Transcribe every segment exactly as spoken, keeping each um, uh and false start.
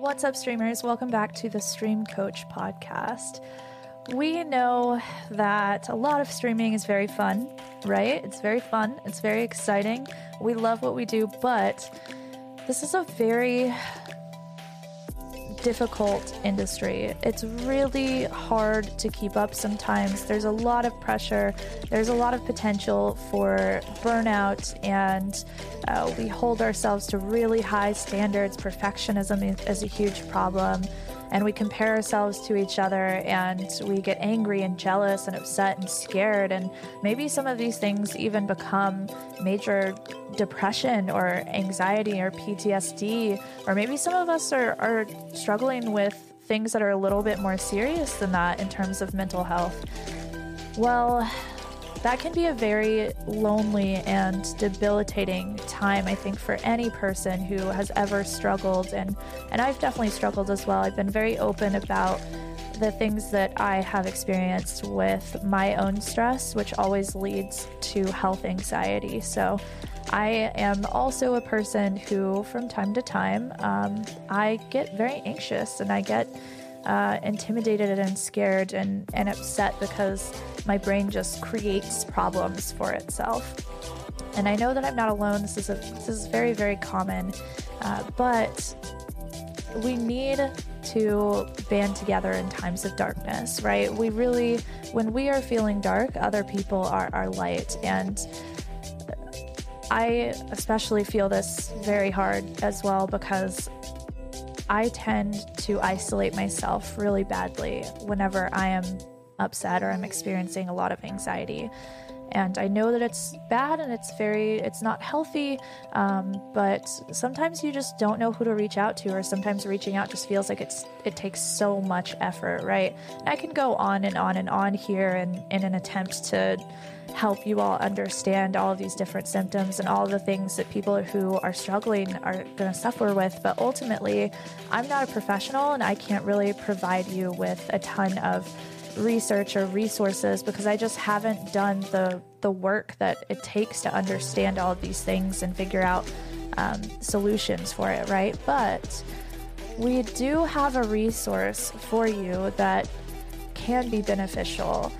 What's up, streamers? Welcome back to the Stream Coach Podcast. We know that a lot of streaming is very fun, right? It's very fun. It's very exciting. We love what we do, but this is a very difficult industry. It's really hard to keep up sometimes. There's a lot of pressure. There's a lot of potential for burnout, and uh, we hold ourselves to really high standards. Perfectionism is a huge problem, and we compare ourselves to each other, and we get angry and jealous and upset and scared, and maybe some of these things even become major depression or anxiety or P T S D, or maybe some of us are, are struggling with things that are a little bit more serious than that in terms of mental health. Well, that can be a very lonely and debilitating time, I think, for any person who has ever struggled. And, and I've definitely struggled as well. I've been very open about the things that I have experienced with my own stress, which always leads to health anxiety. So I am also a person who, from time to time, um, I get very anxious, and I get Uh, intimidated and scared and, and upset because my brain just creates problems for itself. And I know that I'm not alone. This is a, this is very, very common, uh, but we need to band together in times of darkness, right? We really, when we are feeling dark, other people are our light. And I especially feel this very hard as well because I tend to isolate myself really badly whenever I am upset or I'm experiencing a lot of anxiety. And I know that it's bad and it's very, it's not healthy, um, but sometimes you just don't know who to reach out to, or sometimes reaching out just feels like it's it takes so much effort, right? And I can go on and on and on here in, in an attempt to help you all understand all of these different symptoms and all the things that people who are struggling are going to suffer with. But ultimately, I'm not a professional, and I can't really provide you with a ton of research or resources because I just haven't done the the work that it takes to understand all of these things and figure out um, solutions for it, right? But we do have a resource for you that can be beneficial.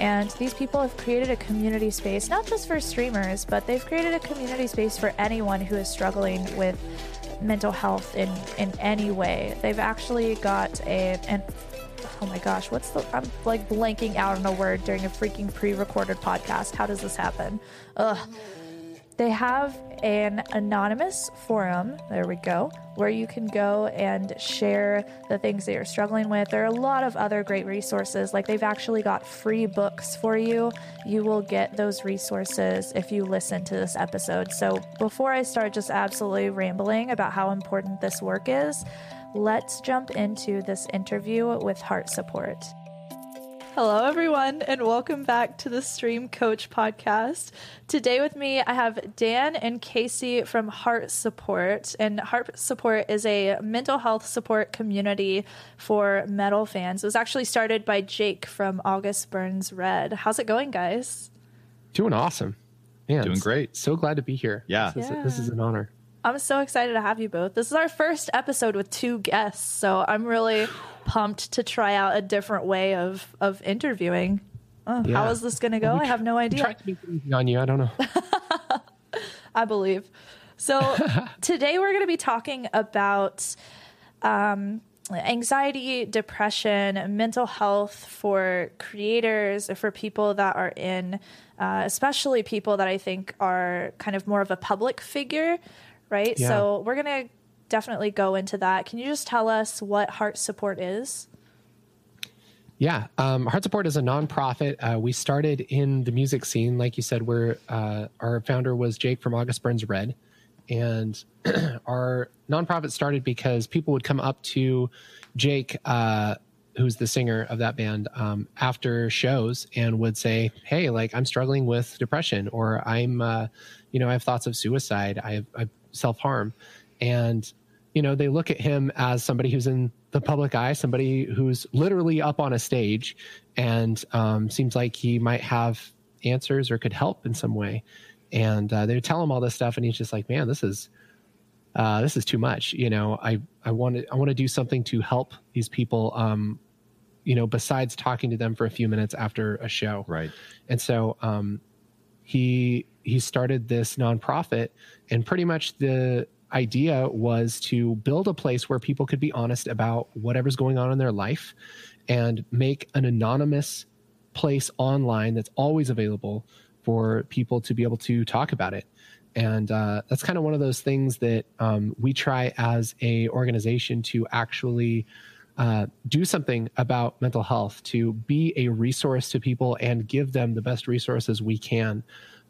And these people have created a community space, not just for streamers, but they've created a community space for anyone who is struggling with mental health in, in any way. They've actually got a, an oh my gosh, what's the, I'm like blanking out on a word during a freaking pre-recorded podcast. How does this happen? Ugh. They have an anonymous forum, there we go, where you can go and share the things that you're struggling with. There are a lot of other great resources. Like, they've actually got free books for you. You will get those resources if you listen to this episode. So before I start just absolutely rambling about how important this work is, let's jump into this interview with Heart Support. Hello, everyone, and welcome back to the Stream Coach Podcast. Today with me, I have Dan and Casey from Heart Support. And Heart Support is a mental health support community for metal fans. It was actually started by Jake from August Burns Red. How's it going, guys? Doing awesome. Man, doing great. So glad to be here. Yeah. This is, yeah. This is an honor. I'm so excited to have you both. This is our first episode with two guests, so I'm really pumped to try out a different way of, of interviewing. Oh, yeah. How is this going to go? I have no idea. Trying to be easy on you. I don't know. I believe. So today we're going to be talking about um, anxiety, depression, mental health for creators, for people that are in, uh, especially people that I think are kind of more of a public figure. Right. Yeah. So we're going to definitely go into that. Can you just tell us what Heart Support is? Yeah. Um, Heart Support is a nonprofit. Uh, we started in the music scene. Like you said, we're, uh, our founder was Jake from August Burns Red. And our nonprofit started because people would come up to Jake, uh, who's the singer of that band, um, after shows and would say, hey, like, I'm struggling with depression, or I'm, uh, you know, I have thoughts of suicide. I have, I've self-harm. And, you know, they look at him as somebody who's in the public eye, somebody who's literally up on a stage, and um, seems like he might have answers or could help in some way. And uh, they tell him all this stuff, and he's just like, man, this is uh, this is too much. You know, I, I want to, I want to do something to help these people, um, you know, besides talking to them for a few minutes after a show. Right. And so, um, he, he started this nonprofit, and pretty much the idea was to build a place where people could be honest about whatever's going on in their life and make an anonymous place online that's always available for people to be able to talk about it. And uh, that's kind of one of those things that um, we try as a organization to actually uh, do something about mental health, to be a resource to people and give them the best resources we can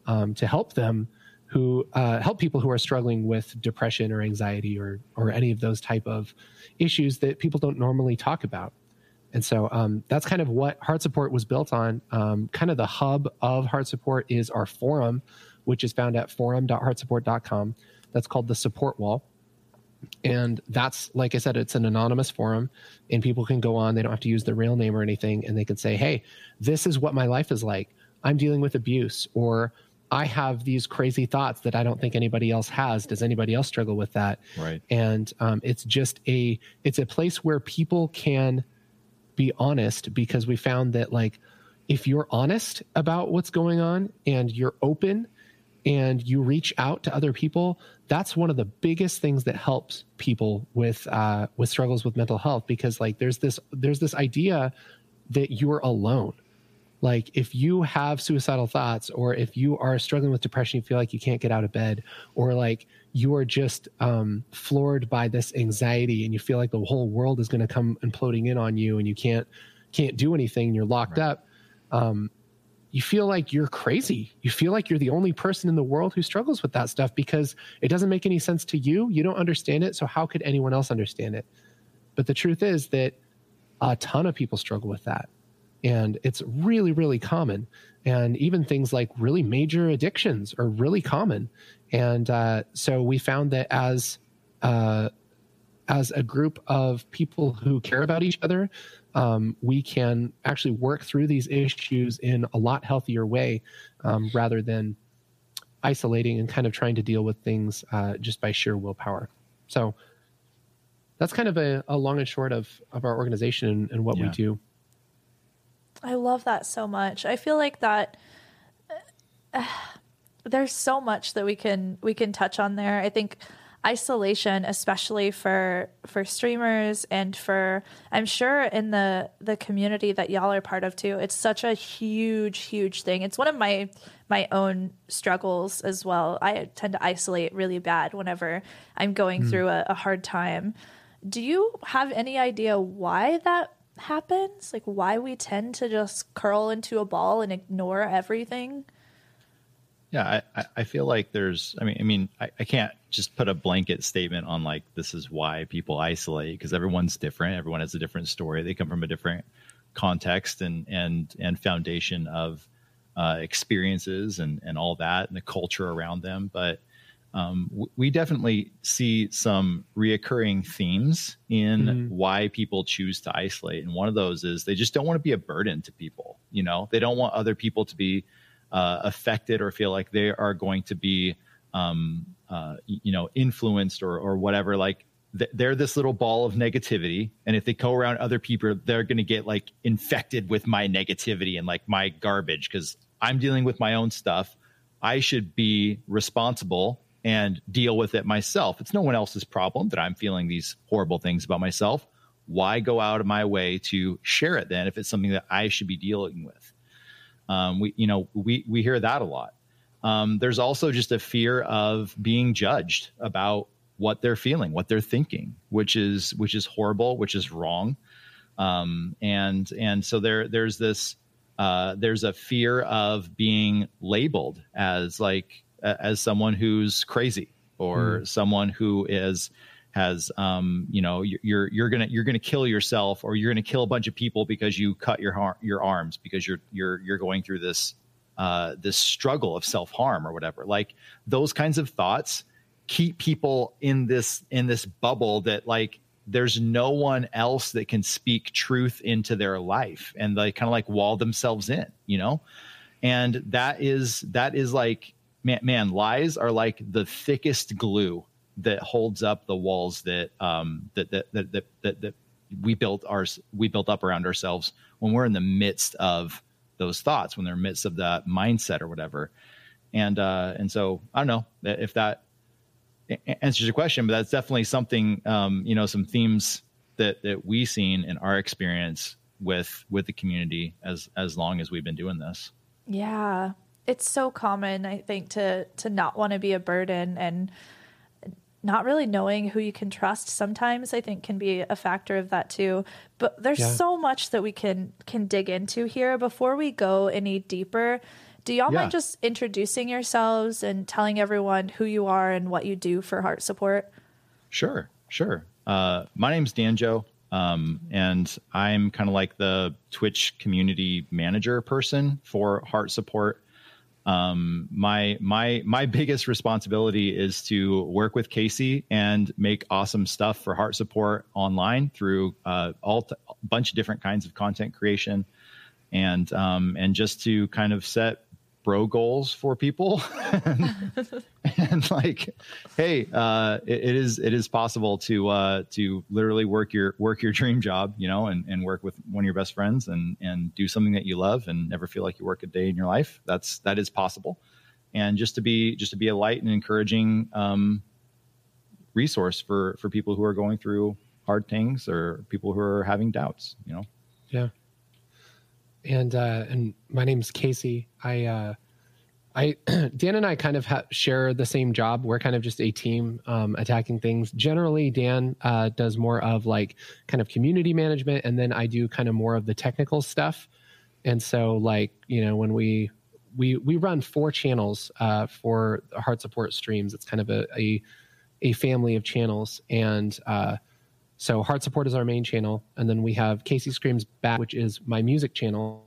um, to help them who uh, help people who are struggling with depression or anxiety or or any of those type of issues that people don't normally talk about. And so um, that's kind of what Heart Support was built on. Um, kind of the hub of Heart Support is our forum, which is found at forum dot heart support dot com. That's called the Support Wall. And that's, like I said, it's an anonymous forum, and people can go on. They don't have to use their real name or anything, and they can say, hey, this is what my life is like. I'm dealing with abuse, or I have these crazy thoughts that I don't think anybody else has. Does anybody else struggle with that? Right. And um, it's just a, it's a place where people can be honest, because we found that, like, if you're honest about what's going on and you're open and you reach out to other people, that's one of the biggest things that helps people with, uh, with struggles with mental health, because, like, there's this, there's this idea that you're alone. Like, if you have suicidal thoughts, or if you are struggling with depression, you feel like you can't get out of bed, or like you are just um, floored by this anxiety and you feel like the whole world is going to come imploding in on you and you can't can't do anything, and you're locked right. up, um, you feel like you're crazy. You feel like you're the only person in the world who struggles with that stuff, because it doesn't make any sense to you. You don't understand it, so how could anyone else understand it? But the truth is that a ton of people struggle with that. And it's really, really common. And even things like really major addictions are really common. And uh, so we found that as uh, as a group of people who care about each other, um, we can actually work through these issues in a lot healthier way, um, rather than isolating and kind of trying to deal with things uh, just by sheer willpower. So that's kind of a, a long and short of, of our organization and, and what yeah. we do. I love that so much. I feel like that uh, there's so much that we can we can touch on there. I think isolation, especially for for streamers and for, I'm sure, in the the community that y'all are part of too, it's such a huge, huge thing. It's one of my my own struggles as well. I tend to isolate really bad whenever I'm going mm. through a, a hard time. Do you have any idea why that happens? Like, why we tend to just curl into a ball and ignore everything? Yeah, I, I feel like there's, I mean, I mean, I, I can't just put a blanket statement on, like, this is why people isolate, because everyone's different. Everyone has a different story. They come from a different context and and and foundation of uh, experiences and and all that, and the culture around them. But Um, we definitely see some reoccurring themes in mm-hmm. why people choose to isolate. And one of those is they just don't want to be a burden to people. You know, they don't want other people to be uh, affected or feel like they are going to be, um, uh, you know, influenced or, or whatever. Like, th- they're this little ball of negativity. And if they go around other people, they're going to get, like, infected with my negativity and, like, my garbage, because I'm dealing with my own stuff. I should be responsible and deal with it myself. It's no one else's problem that I'm feeling these horrible things about myself. Why go out of my way to share it then, if it's something that I should be dealing with? Um, we, you know, we, we hear that a lot. Um, there's also just a fear of being judged about what they're feeling, what they're thinking, which is, which is horrible, which is wrong. Um, and, and so there, there's this, uh, there's a fear of being labeled as, like, as someone who's crazy, or mm. someone who is, has, um, you know, you're, you're going to, you're going to kill yourself, or you're going to kill a bunch of people because you cut your, your arms, because you're, you're, you're going through this, uh, this struggle of self-harm or whatever. Like, those kinds of thoughts keep people in this, in this bubble that, like, there's no one else that can speak truth into their life, and they kind of, like, wall themselves in, you know? And that is, that is like, Man, man, lies are like the thickest glue that holds up the walls that um, that, that, that, that, that, that we built our, we built up around ourselves when we're in the midst of those thoughts, when they're in the midst of that mindset or whatever. And, uh, and so I don't know if that answers your question, but that's definitely something, um, you know, some themes that, that we've seen in our experience with, with the community as, as long as we've been doing this. Yeah. It's so common, I think, to, to not want to be a burden, and not really knowing who you can trust sometimes, I think, can be a factor of that too. But there's yeah. so much that we can, can dig into here. Before we go any deeper, do y'all yeah. mind just introducing yourselves and telling everyone who you are and what you do for Heart Support? Sure, sure. Uh, my name's Danjo, um, and I'm kind of like the Twitch community manager person for Heart Support. Um, my, my, my biggest responsibility is to work with Casey and make awesome stuff for Heart Support online through, uh, all t- a bunch of different kinds of content creation, and, um, and just to kind of set bro goals for people and, and like, hey, uh, it, it is, it is possible to, uh, to literally work your, work your dream job, you know, and, and work with one of your best friends and, and do something that you love and never feel like you work a day in your life. That's, that is possible. And just to be, just to be a light and encouraging, um, resource for, for people who are going through hard things or people who are having doubts, you know? Yeah. And, uh, and my name's Casey. I, uh, I, Dan and I kind of ha- share the same job. We're kind of just a team, um, attacking things. Generally, Dan, uh, does more of like kind of community management. And then I do kind of more of the technical stuff. And so like, you know, when we, we, we run four channels, uh, for Heart Support streams, it's kind of a, a, a family of channels. And, uh, so Heart Support is our main channel. And then we have Casey Screams Back, which is my music channel,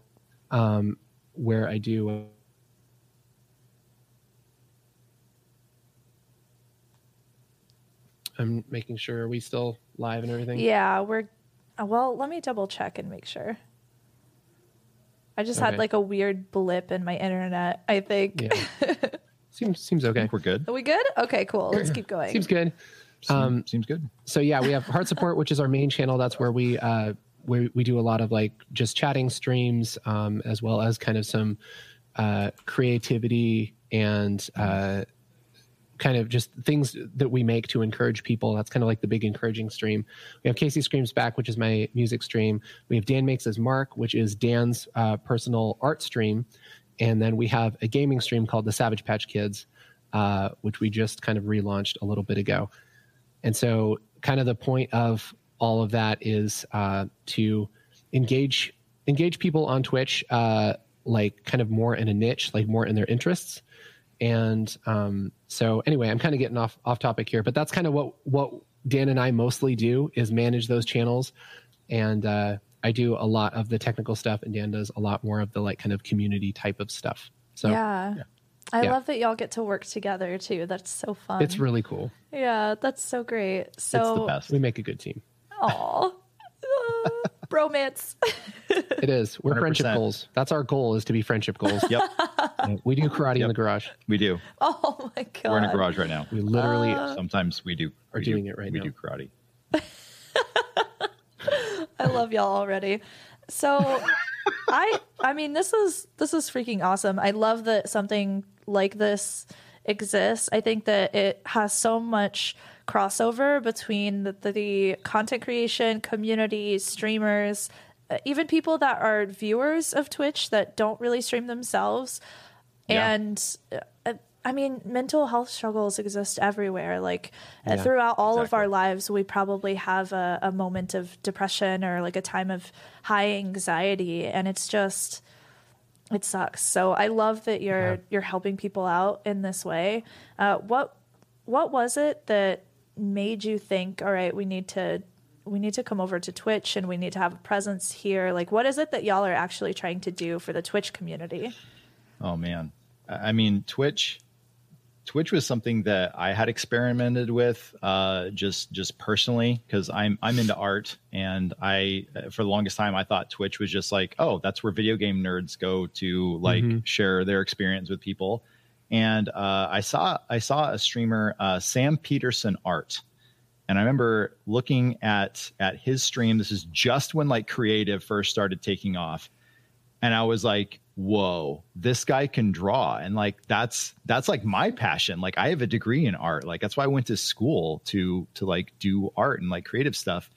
um, where I do. Uh, I'm making sure, are we still live and everything? Yeah, we're, well, let me double check and make sure. I just okay. had like a weird blip in my internet, I think. Yeah. seems, seems okay. I think we're good. Are we good? Okay, cool. Let's keep going. Seems good. Um, seems good. So yeah, we have Heart Support, which is our main channel. That's where we, uh, where we do a lot of like just chatting streams, um, as well as kind of some, uh, creativity and, uh, kind of just things that we make to encourage people. That's kind of like the big encouraging stream. We have Casey Screams Back, which is my music stream. We have Dan Makes His Mark, which is Dan's, uh, personal art stream. And then we have a gaming stream called the Savage Patch Kids, uh, which we just kind of relaunched a little bit ago. And so kind of the point of all of that is uh, to engage engage people on Twitch, uh, like kind of more in a niche, like more in their interests. And um, so anyway, I'm kind of getting off, off topic here, but that's kind of what, what Dan and I mostly do is manage those channels. And uh, I do a lot of the technical stuff and Dan does a lot more of the like kind of community type of stuff. So yeah. yeah. I yeah. love that y'all get to work together too. That's so fun. It's really cool. Yeah, that's so great. So it's the best. We make a good team. Aw. uh, bromance. It is. We're one hundred percent friendship goals. That's our goal, is to be friendship goals. Yep. We do karate yep. in the garage. We do. Oh my God. We're in a garage right now. We literally uh, sometimes we do are we doing do, it right we now. We do karate. I love y'all already. So I I mean this is this is freaking awesome. I love that something like this exists. I think that it has so much crossover between the, the, the content creation community, streamers, uh, even people that are viewers of Twitch that don't really stream themselves. Yeah. And uh, I mean, mental health struggles exist everywhere. Like yeah, uh, throughout all exactly. of our lives, we probably have a, a moment of depression or like a time of high anxiety, and it's just, it sucks. So I love that you're yeah. you're helping people out in this way. Uh, what what was it that made you think, all right, we need to we need to come over to Twitch and we need to have a presence here? Like, what is it that y'all are actually trying to do for the Twitch community? Oh man, I mean, Twitch Twitch was something that I had experimented with uh, just just personally, because I'm I'm into art, and I for the longest time I thought Twitch was just like, oh, that's where video game nerds go to like mm-hmm. share their experience with people. And uh, I saw I saw a streamer, uh, Sam Peterson Art. And I remember looking at at his stream. This is just when like creative first started taking off. And I was like, whoa, this guy can draw. And like, that's that's like my passion. Like, I have a degree in art. Like, that's why I went to school to to like do art and like creative stuff.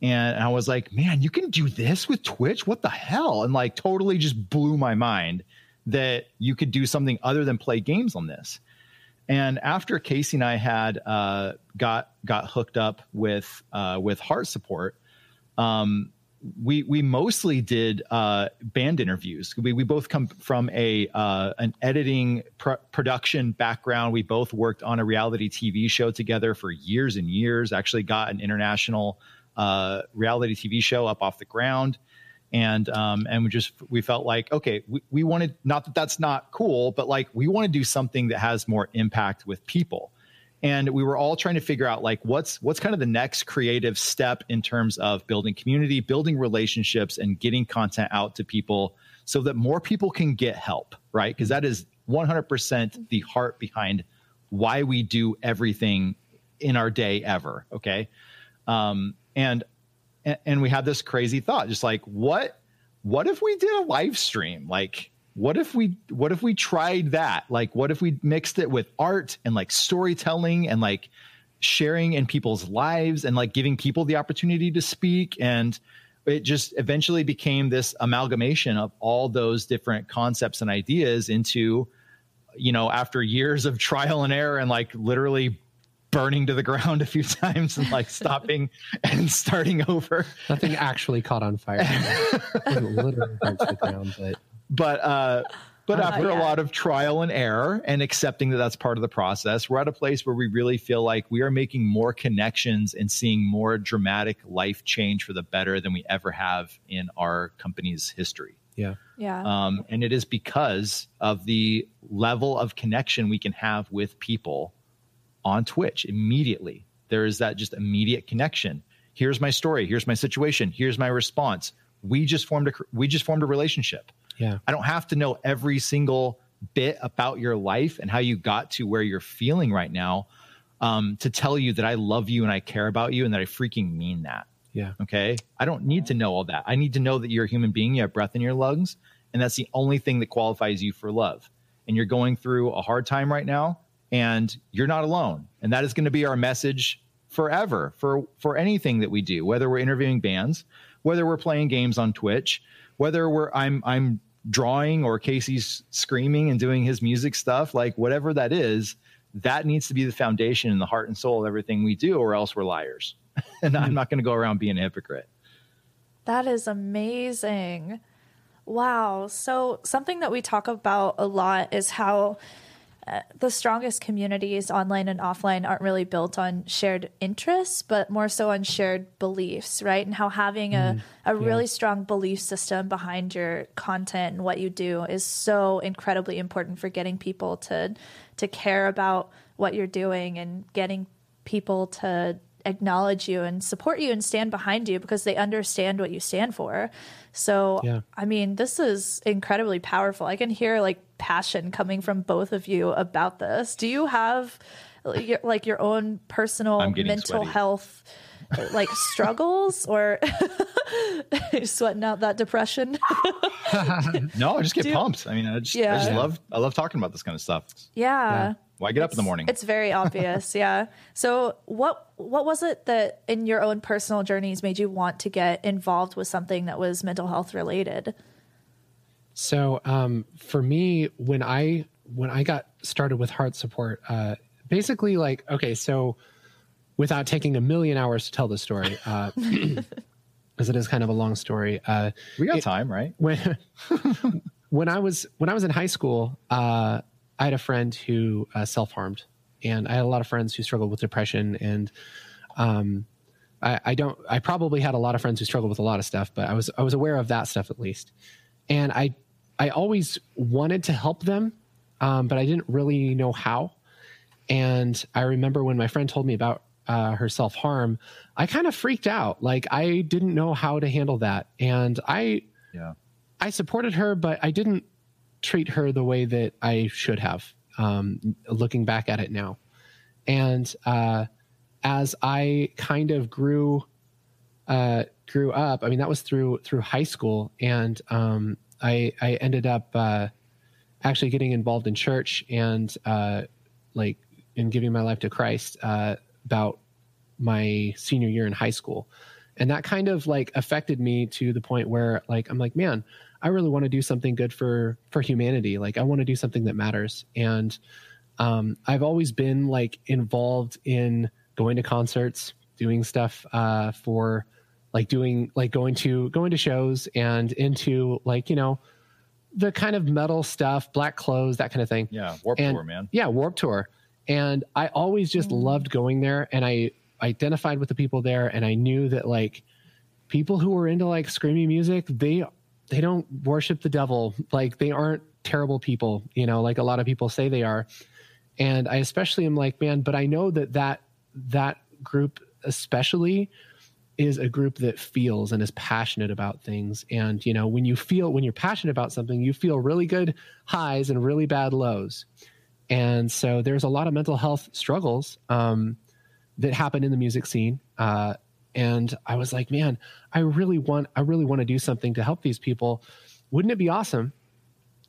And I was like, man, you can do this with Twitch? What the hell? And like totally just blew my mind that you could do something other than play games on this. And after Casey and I had uh, got got hooked up with uh, with Heart Support, um, we we mostly did uh, band interviews. We we both come from a uh, an editing pr- production background. We both worked on a reality T V show together for years and years. Actually, got an international uh, reality T V show up off the ground. And um, and we just we felt like, OK, we, we wanted, not that that's not cool, but like we want to do something that has more impact with people. And we were all trying to figure out like what's what's kind of the next creative step in terms of building community, building relationships, and getting content out to people so that more people can get help. Right. Because that is one hundred percent the heart behind why we do everything in our day ever. OK. Um, and. And we had this crazy thought, just like, what, what if we did a live stream? Like, what if we, what if we tried that? Like, what if we mixed it with art and like storytelling and like sharing in people's lives and like giving people the opportunity to speak? And it just eventually became this amalgamation of all those different concepts and ideas into, you know, after years of trial and error and like literally burning to the ground a few times and like stopping and starting over. Nothing actually caught on fire. It literally burnt to the ground, but but uh, but uh, after yeah. a lot of trial and error and accepting that that's part of the process, we're at a place where we really feel like we are making more connections and seeing more dramatic life change for the better than we ever have in our company's history. Yeah, yeah. Um, and it is because of the level of connection we can have with people on Twitch. Immediately there is that just immediate connection. Here's my story, here's my situation, here's my response. We just formed a we just formed a relationship. Yeah, I don't have to know every single bit about your life and how you got to where you're feeling right now um to tell you that I love you and I care about you and that I freaking mean that. Yeah, okay, I don't need to know all that. I need to know that you're a human being, you have breath in your lungs, and that's the only thing that qualifies you for love, and you're going through a hard time right now. And you're not alone. And that is going to be our message forever for, for anything that we do, whether we're interviewing bands, whether we're playing games on Twitch, whether we're I'm I'm drawing or Casey's screaming and doing his music stuff, like whatever that is, that needs to be the foundation and the heart and soul of everything we do, or else we're liars. And mm-hmm. I'm not going to go around being a hypocrite. That is amazing. Wow. So something that we talk about a lot is how the strongest communities online and offline aren't really built on shared interests, but more so on shared beliefs, right? And how having a, a yeah. really strong belief system behind your content and what you do is so incredibly important for getting people to, to care about what you're doing and getting people to acknowledge you and support you and stand behind you because they understand what you stand for. So, yeah. I mean, this is incredibly powerful. I can hear like passion coming from both of you about this. Do you have like your own personal mental sweaty. health like struggles or sweating out that depression? No, I just get Do, pumped. I mean, I just, yeah. I just love, I love talking about this kind of stuff. Yeah. yeah. Why well, get up it's, in the morning? It's very obvious. Yeah. So what, what was it that in your own personal journeys made you want to get involved with something that was mental health related? So um, for me, when I when I got started with Heart Support, uh, basically like, okay, so without taking a million hours to tell the story, because uh, it is kind of a long story. Uh, we got it, time, right? When when I was when I was in high school, uh, I had a friend who uh, self-harmed, and I had a lot of friends who struggled with depression, and um, I, I don't. I probably had a lot of friends who struggled with a lot of stuff, but I was I was aware of that stuff at least, and I. I always wanted to help them, um, but I didn't really know how. And I remember when my friend told me about uh, her self-harm, I kind of freaked out. Like, I didn't know how to handle that. And I yeah. I supported her, but I didn't treat her the way that I should have. um, looking back at it now. And uh, as I kind of grew uh, grew up, I mean, that was through through high school, and um, I I ended up uh, actually getting involved in church and uh, like in giving my life to Christ uh, about my senior year in high school. And that kind of like affected me to the point where like, I'm like, man, I really want to do something good for, for humanity. Like I want to do something that matters. And um, I've always been like involved in going to concerts, doing stuff uh, for like doing, like going to, going to shows and into like, you know, the kind of metal stuff, black clothes, that kind of thing. Yeah. Warp Tour, man. Yeah. Warp Tour. And I always just mm. loved going there. And I identified with the people there. And I knew that like people who were into like screamy music, they, they don't worship the devil. Like they aren't terrible people, you know, like a lot of people say they are. And I especially am like, man, but I know that that, that group especially is a group that feels and is passionate about things. And, you know, when you feel, when you're passionate about something, you feel really good highs and really bad lows. And so there's a lot of mental health struggles um, that happen in the music scene. Uh, and I was like, man, I really want, I really want to do something to help these people. Wouldn't it be awesome?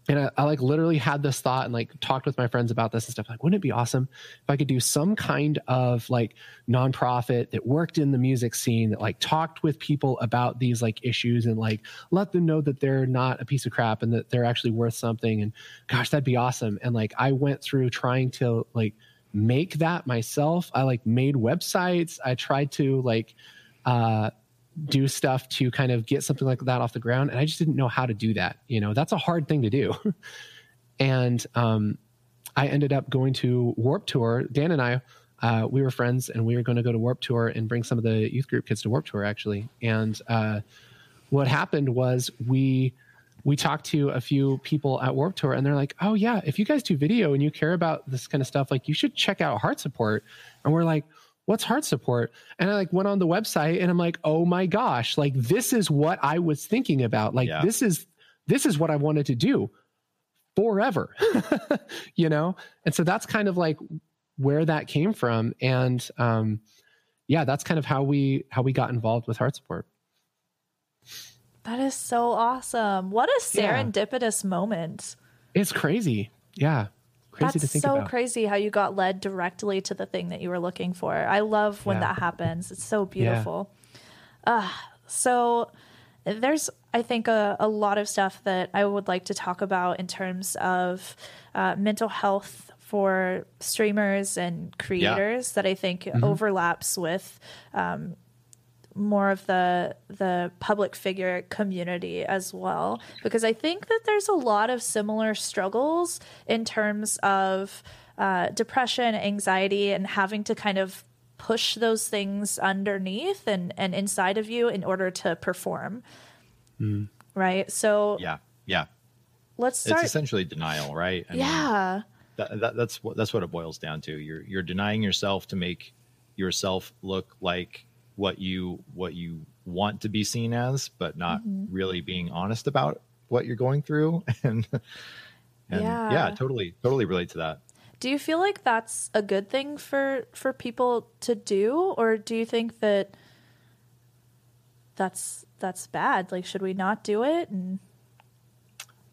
And I, I like literally had this thought and like talked with my friends about this and stuff. Like, wouldn't it be awesome if I could do some kind of like nonprofit that worked in the music scene that like talked with people about these like issues and like let them know that they're not a piece of crap and that they're actually worth something. And gosh, that'd be awesome. And like, I went through trying to like make that myself. I like made websites. I tried to like, uh, do stuff to kind of get something like that off the ground. And I just didn't know how to do that. You know, that's a hard thing to do. And um, I ended up going to Warp Tour. Dan and I, uh, we were friends and we were going to go to Warp Tour and bring some of the youth group kids to Warp Tour actually. And uh, what happened was we, we talked to a few people at Warp Tour and they're like, oh yeah, if you guys do video and you care about this kind of stuff, like you should check out Heart Support. And we're like, what's Heart Support? And I like went on the website and I'm like, oh my gosh, like this is what I was thinking about. Like yeah. this is, this is what I wanted to do forever, you know? And so that's kind of like where that came from. And um, yeah, that's kind of how we, how we got involved with Heart Support. That is so awesome. What a serendipitous yeah. moment. It's crazy. Yeah. Crazy That's to think so about. Crazy how you got led directly to the thing that you were looking for. I love when yeah. that happens. It's so beautiful. Yeah. Uh, so there's, I think, a, a lot of stuff that I would like to talk about in terms of uh, mental health for streamers and creators yeah. that I think mm-hmm. overlaps with um, more of the the public figure community as well, because I think that there's a lot of similar struggles in terms of uh, depression, anxiety, and having to kind of push those things underneath and, and inside of you in order to perform. Mm. Right. So yeah, yeah. Let's start. It's essentially denial, right? I yeah. mean, that, that, that's what that's what it boils down to. You're you're denying yourself to make yourself look like what you what you want to be seen as, but not mm-hmm. really being honest about what you're going through. And, and yeah. yeah, totally, totally relate to that. Do you feel like that's a good thing for, for people to do? Or do you think that that's, that's bad? Like, should we not do it? And...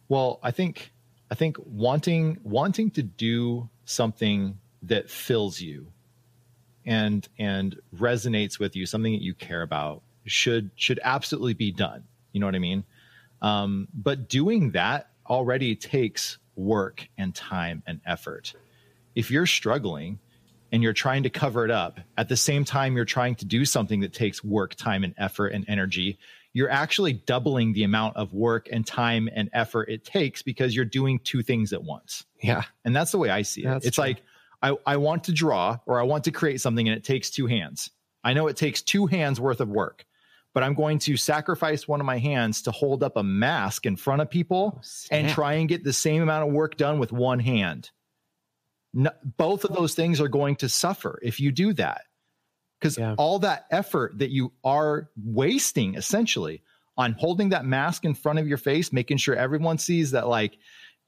Well, I think, I think wanting, wanting to do something that fills you and and resonates with you, something that you care about, should should absolutely be done. You know what I mean? Um, but doing that already takes work and time and effort. If you're struggling and you're trying to cover it up, at the same time you're trying to do something that takes work, time, and effort and energy, you're actually doubling the amount of work and time and effort it takes because you're doing two things at once. Yeah. And that's the way I see it. That's it's true. Like, I, I want to draw or I want to create something and it takes two hands. I know it takes two hands worth of work, but I'm going to sacrifice one of my hands to hold up a mask in front of people oh, and try and get the same amount of work done with one hand. No, both of those things are going to suffer if you do that, because yeah. all that effort that you are wasting essentially on holding that mask in front of your face, making sure everyone sees that like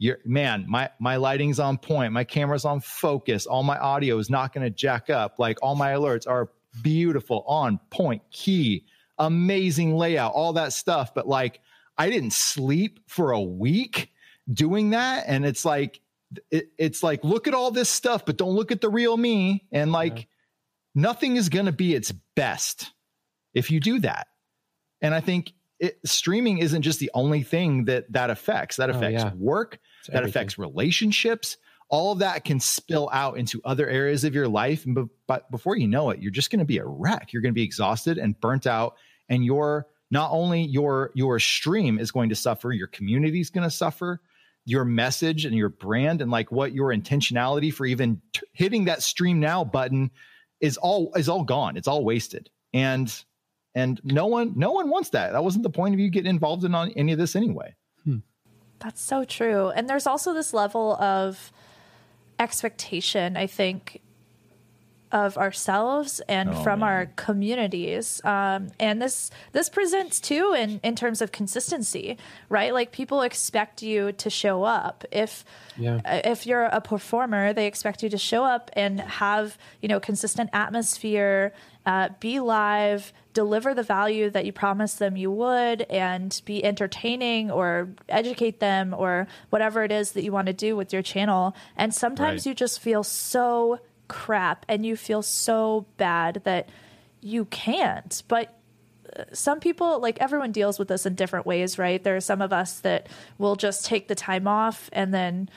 You're, man, my, my lighting's on point. My camera's on focus. All my audio is not going to jack up. Like, all my alerts are beautiful, on point, key, amazing layout, all that stuff. But like, I didn't sleep for a week doing that. And it's like, it, it's like, look at all this stuff, but don't look at the real me. And like, yeah. nothing is going to be its best if you do that. And I think it, streaming isn't just the only thing that that affects. That affects oh, yeah. work. It's that everything. Affects relationships. All of that can spill out into other areas of your life. And be, but before you know it, you're just going to be a wreck. You're going to be exhausted and burnt out. And your not only your your stream is going to suffer, your community is going to suffer, your message and your brand and like what your intentionality for even t- hitting that stream now button is all is all gone. It's all wasted. And and no one no one wants that. That wasn't the point of you getting involved in on any of this anyway. Hmm. That's so true. And there's also this level of expectation, I think, of ourselves and oh, from man. our communities. Um, and this this presents, too, in, in terms of consistency, right? Like, people expect you to show up. If yeah. if you're a performer, they expect you to show up and have, you know, consistent atmosphere, uh, be live, deliver the value that you promised them you would, and be entertaining or educate them or whatever it is that you want to do with your channel. And sometimes right. you just feel so crap and you feel so bad that you can't. But some people, like, everyone deals with this in different ways, right? There are some of us that will just take the time off, and then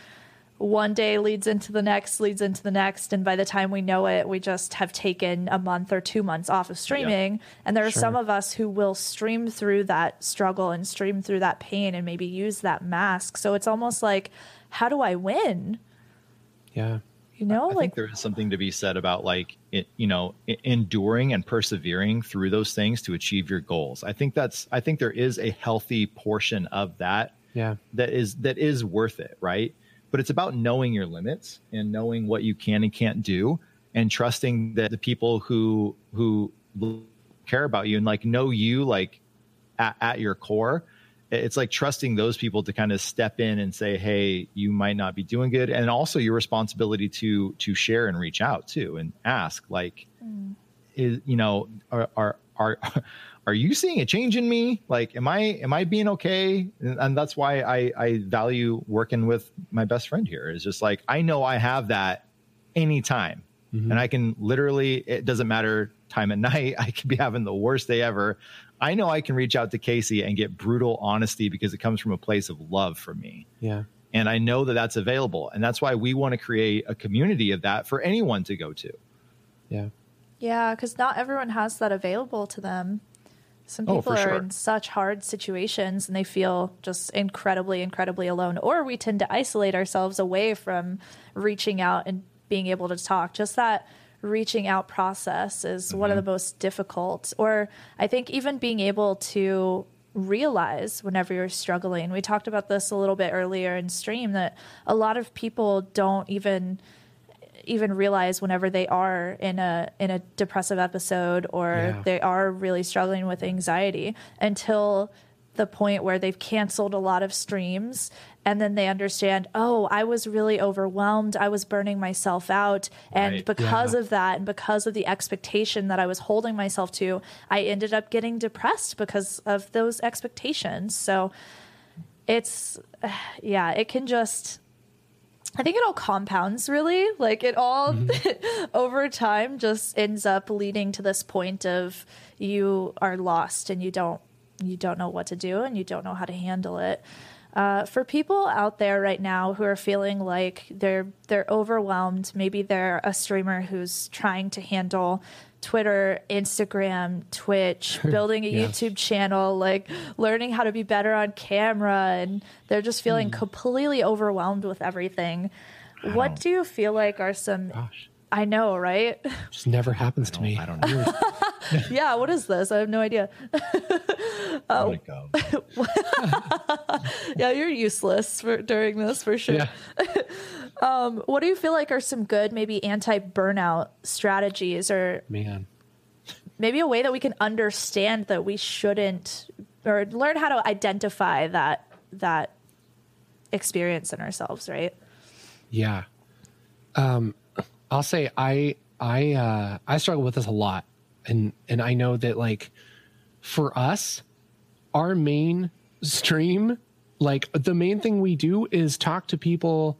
one day leads into the next, leads into the next. And by the time we know it, we just have taken a month or two months off of streaming. Yeah. And there are sure. some of us who will stream through that struggle and stream through that pain and maybe use that mask. So it's almost like, how do I win? Yeah. You know, I, I like, think there is something to be said about like, it, you know, enduring and persevering through those things to achieve your goals. I think that's, I think there is a healthy portion of that. Yeah. That is, that is worth it. Right. But it's about knowing your limits and knowing what you can and can't do, and trusting that the people who who care about you and like know you like at, at your core, it's like trusting those people to kind of step in and say, hey, you might not be doing good. And also your responsibility to to share and reach out to and ask, like, mm. is, you know, are are are are you seeing a change in me? Like, am I, am I being okay? And, and that's why I, I value working with my best friend here. Is just like, I know I have that anytime, mm-hmm. and I can literally, it doesn't matter time at night. I could be having the worst day ever. I know I can reach out to Casey and get brutal honesty because it comes from a place of love for me. Yeah. And I know that that's available. And that's why we want to create a community of that for anyone to go to. Yeah. Yeah. 'Cause not everyone has that available to them. Some people oh, are sure. in such hard situations and they feel just incredibly, incredibly alone. Or we tend to isolate ourselves away from reaching out and being able to talk. Just that reaching out process is mm-hmm. one of the most difficult. Or I think even being able to realize whenever you're struggling. We talked about this a little bit earlier in stream, that a lot of people don't even... even realize whenever they are in a in a depressive episode or yeah. they are really struggling with anxiety, until the point where they've canceled a lot of streams, and then they understand, oh, I was really overwhelmed. I was burning myself out. And right. because yeah. of that, and because of the expectation that I was holding myself to, I ended up getting depressed because of those expectations. So it's, yeah, it can just... I think it all compounds, really. Like, it all mm-hmm. over time just ends up leading to this point of you are lost and you don't you don't know what to do and you don't know how to handle it. Uh, for people out there right now who are feeling like they're they're overwhelmed, maybe they're a streamer who's trying to handle Twitter, Instagram, Twitch, building a yeah. YouTube channel, like learning how to be better on camera, and they're just feeling mm. completely overwhelmed with everything. I what do you feel like are some gosh. I know, right? It just never happens to me. I don't know. yeah, what is this? I have no idea. oh. go. yeah, you're useless for during this for sure. Yeah. Um, what do you feel like are some good, maybe anti-burnout strategies, or man, maybe a way that we can understand that we shouldn't, or learn how to identify that that experience in ourselves, right? Yeah. Um, I'll say I I uh, I struggle with this a lot, and and I know that like for us, our main stream, like the main thing we do is talk to people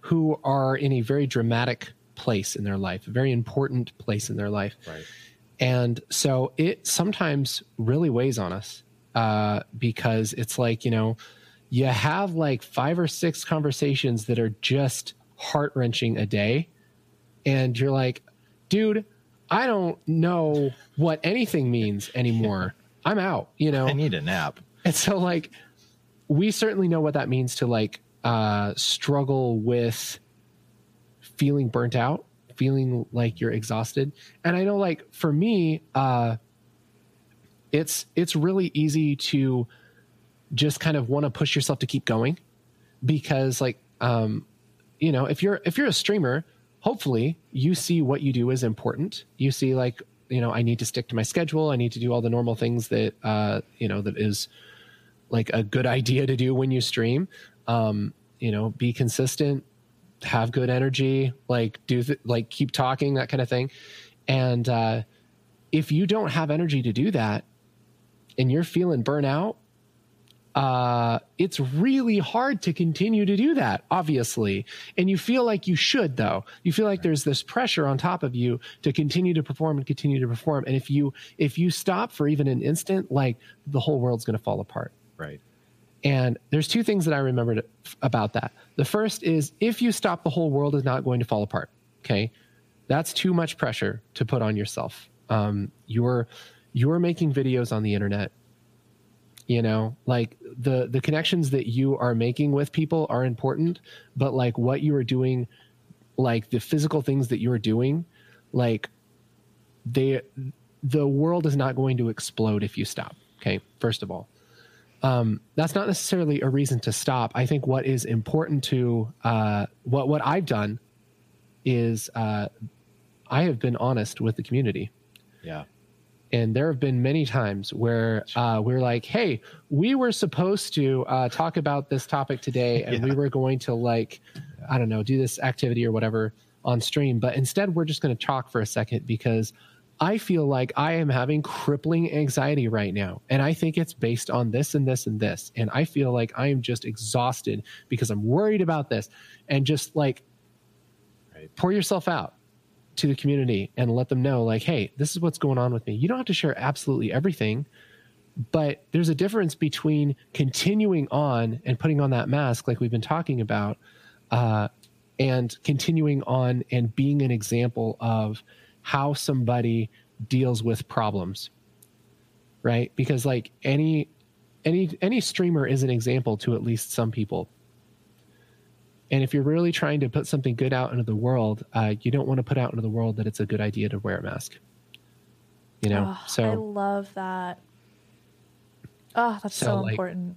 who are in a very dramatic place in their life, a very important place in their life, right? And so it sometimes really weighs on us uh, because it's like, you know, you have like five or six conversations that are just heart-wrenching a day. And you're like, dude, I don't know what anything means anymore. I'm out, you know, I need a nap. And so like, we certainly know what that means to like uh, struggle with feeling burnt out, feeling like you're exhausted. And I know like for me, uh, it's, it's really easy to just kind of want to push yourself to keep going because like, um, you know, if you're, if you're a streamer, hopefully you see what you do is important. You see like, you know, I need to stick to my schedule. I need to do all the normal things that, uh, you know, that is like a good idea to do when you stream, um, you know, be consistent, have good energy, like do th- like keep talking, that kind of thing. And, uh, if you don't have energy to do that and you're feeling burnout, uh, it's really hard to continue to do that, obviously. And you feel like you should, though. You feel like there's this pressure on top of you to continue to perform and continue to perform. And if you, if you stop for even an instant, like the whole world's going to fall apart. Right. And there's two things that I remembered about that. The first is if you stop, the whole world is not going to fall apart. Okay. That's too much pressure to put on yourself. Um, you're, you're making videos on the internet. You know, like the, the connections that you are making with people are important, but like what you are doing, like the physical things that you're doing, like they, the world is not going to explode if you stop. Okay. First of all, um, that's not necessarily a reason to stop. I think what is important to, uh, what, what I've done is, uh, I have been honest with the community. Yeah. And there have been many times where uh, we're like, hey, we were supposed to uh, talk about this topic today and yeah. we were going to like, I don't know, do this activity or whatever on stream. But instead, we're just going to talk for a second because I feel like I am having crippling anxiety right now. And I think it's based on this and this and this. And I feel like I am just exhausted because I'm worried about this. And just like right. pour yourself out to the community and let them know like, hey, this is what's going on with me. You don't have to share absolutely everything, but there's a difference between continuing on and putting on that mask like we've been talking about uh, and continuing on and being an example of how somebody deals with problems, right? Because like any any any streamer is an example to at least some people. And if you're really trying to put something good out into the world, uh, you don't want to put out into the world that it's a good idea to wear a mask. You know, oh, so I love that. Oh, that's so, so like, important.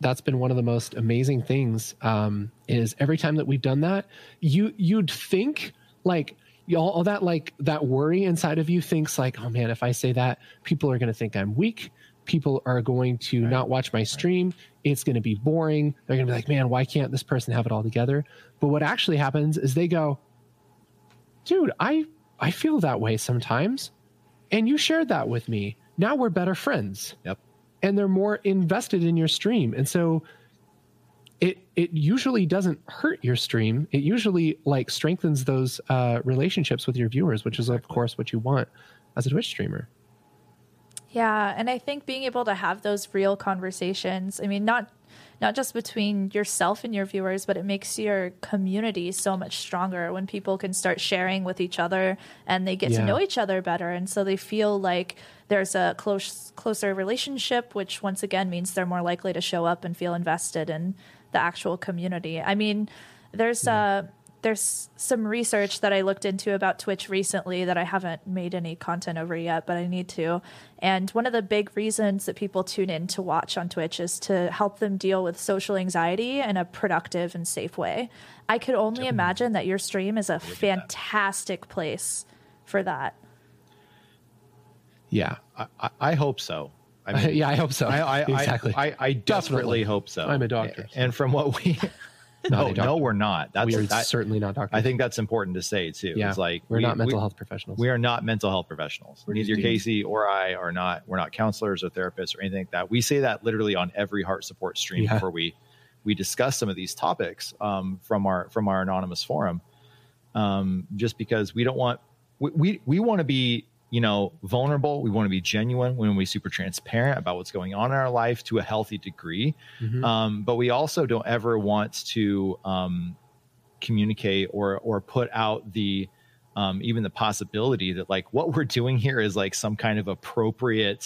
That's been one of the most amazing things um, is every time that we've done that, you you'd think like all, all that like that worry inside of you thinks like, oh, man, if I say that, people are going to think I'm weak. People are going to right. not watch my stream. Right. It's going to be boring. They're going to be like, man, why can't this person have it all together? But what actually happens is they go, dude, I, I feel that way sometimes. And you shared that with me. Now we're better friends. Yep. And they're more invested in your stream. And so it, it usually doesn't hurt your stream. It usually like strengthens those uh, relationships with your viewers, which is of course what you want as a Twitch streamer. Yeah. And I think being able to have those real conversations, I mean, not, not just between yourself and your viewers, but it makes your community so much stronger when people can start sharing with each other and they get yeah. to know each other better. And so they feel like there's a close, closer relationship, which once again means they're more likely to show up and feel invested in the actual community. I mean, there's yeah. a, There's some research that I looked into about Twitch recently that I haven't made any content over yet, but I need to. And one of the big reasons that people tune in to watch on Twitch is to help them deal with social anxiety in a productive and safe way. I could only imagine that your stream is a fantastic place for that. Yeah, I, I hope so. I mean, yeah, I hope so. I, I, exactly. I, I, I desperately Definitely. hope so. I'm a doctor. And from what we, no, no, we're not. That's, we are that, certainly not doctors. I think that's important to say too. Yeah, it's like we're we, not mental we, health professionals. We are not mental health professionals. We're Neither Casey or I are not. We're not counselors or therapists or anything like that. We say that literally on every Heart Support stream yeah. before we we discuss some of these topics um, from our from our anonymous forum. Um, just because we don't want we we, we want to be. you know, vulnerable. We want to be genuine. We want to be super transparent about what's going on in our life to a healthy degree. Mm-hmm. Um, but we also don't ever want to um, communicate or, or put out the, um, even the possibility that like what we're doing here is like some kind of appropriate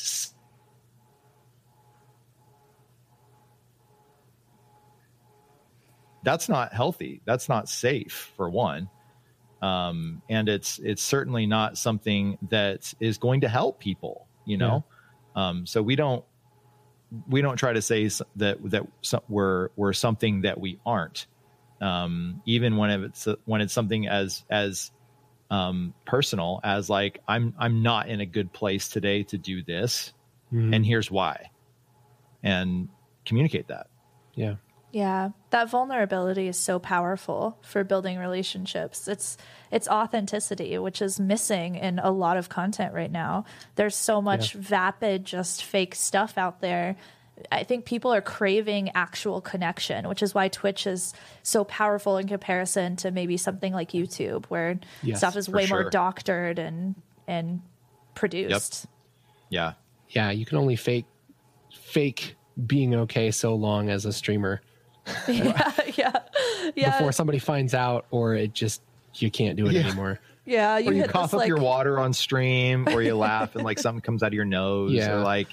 that's not healthy. That's not safe for one. Um, and it's, it's certainly not something that is going to help people, you know? Yeah. Um, so we don't, we don't try to say that, that we're, we're something that we aren't, um, even when it's, when it's something as, as, um, personal as like, I'm, I'm not in a good place today to do this. Mm. And here's why, and communicate that. Yeah. Yeah, that vulnerability is so powerful for building relationships. It's it's authenticity, which is missing in a lot of content right now. There's so much yeah. vapid, just fake stuff out there. I think people are craving actual connection, which is why Twitch is so powerful in comparison to maybe something like YouTube, where yes, stuff is way sure. more doctored and and produced. Yep. Yeah. Yeah, you can only fake fake being okay so long as a streamer. yeah, yeah, yeah. Before somebody finds out, or it just you can't do it yeah. anymore. Yeah, you, or you cough this, up like... your water on stream, or you laugh and like something comes out of your nose, yeah. or like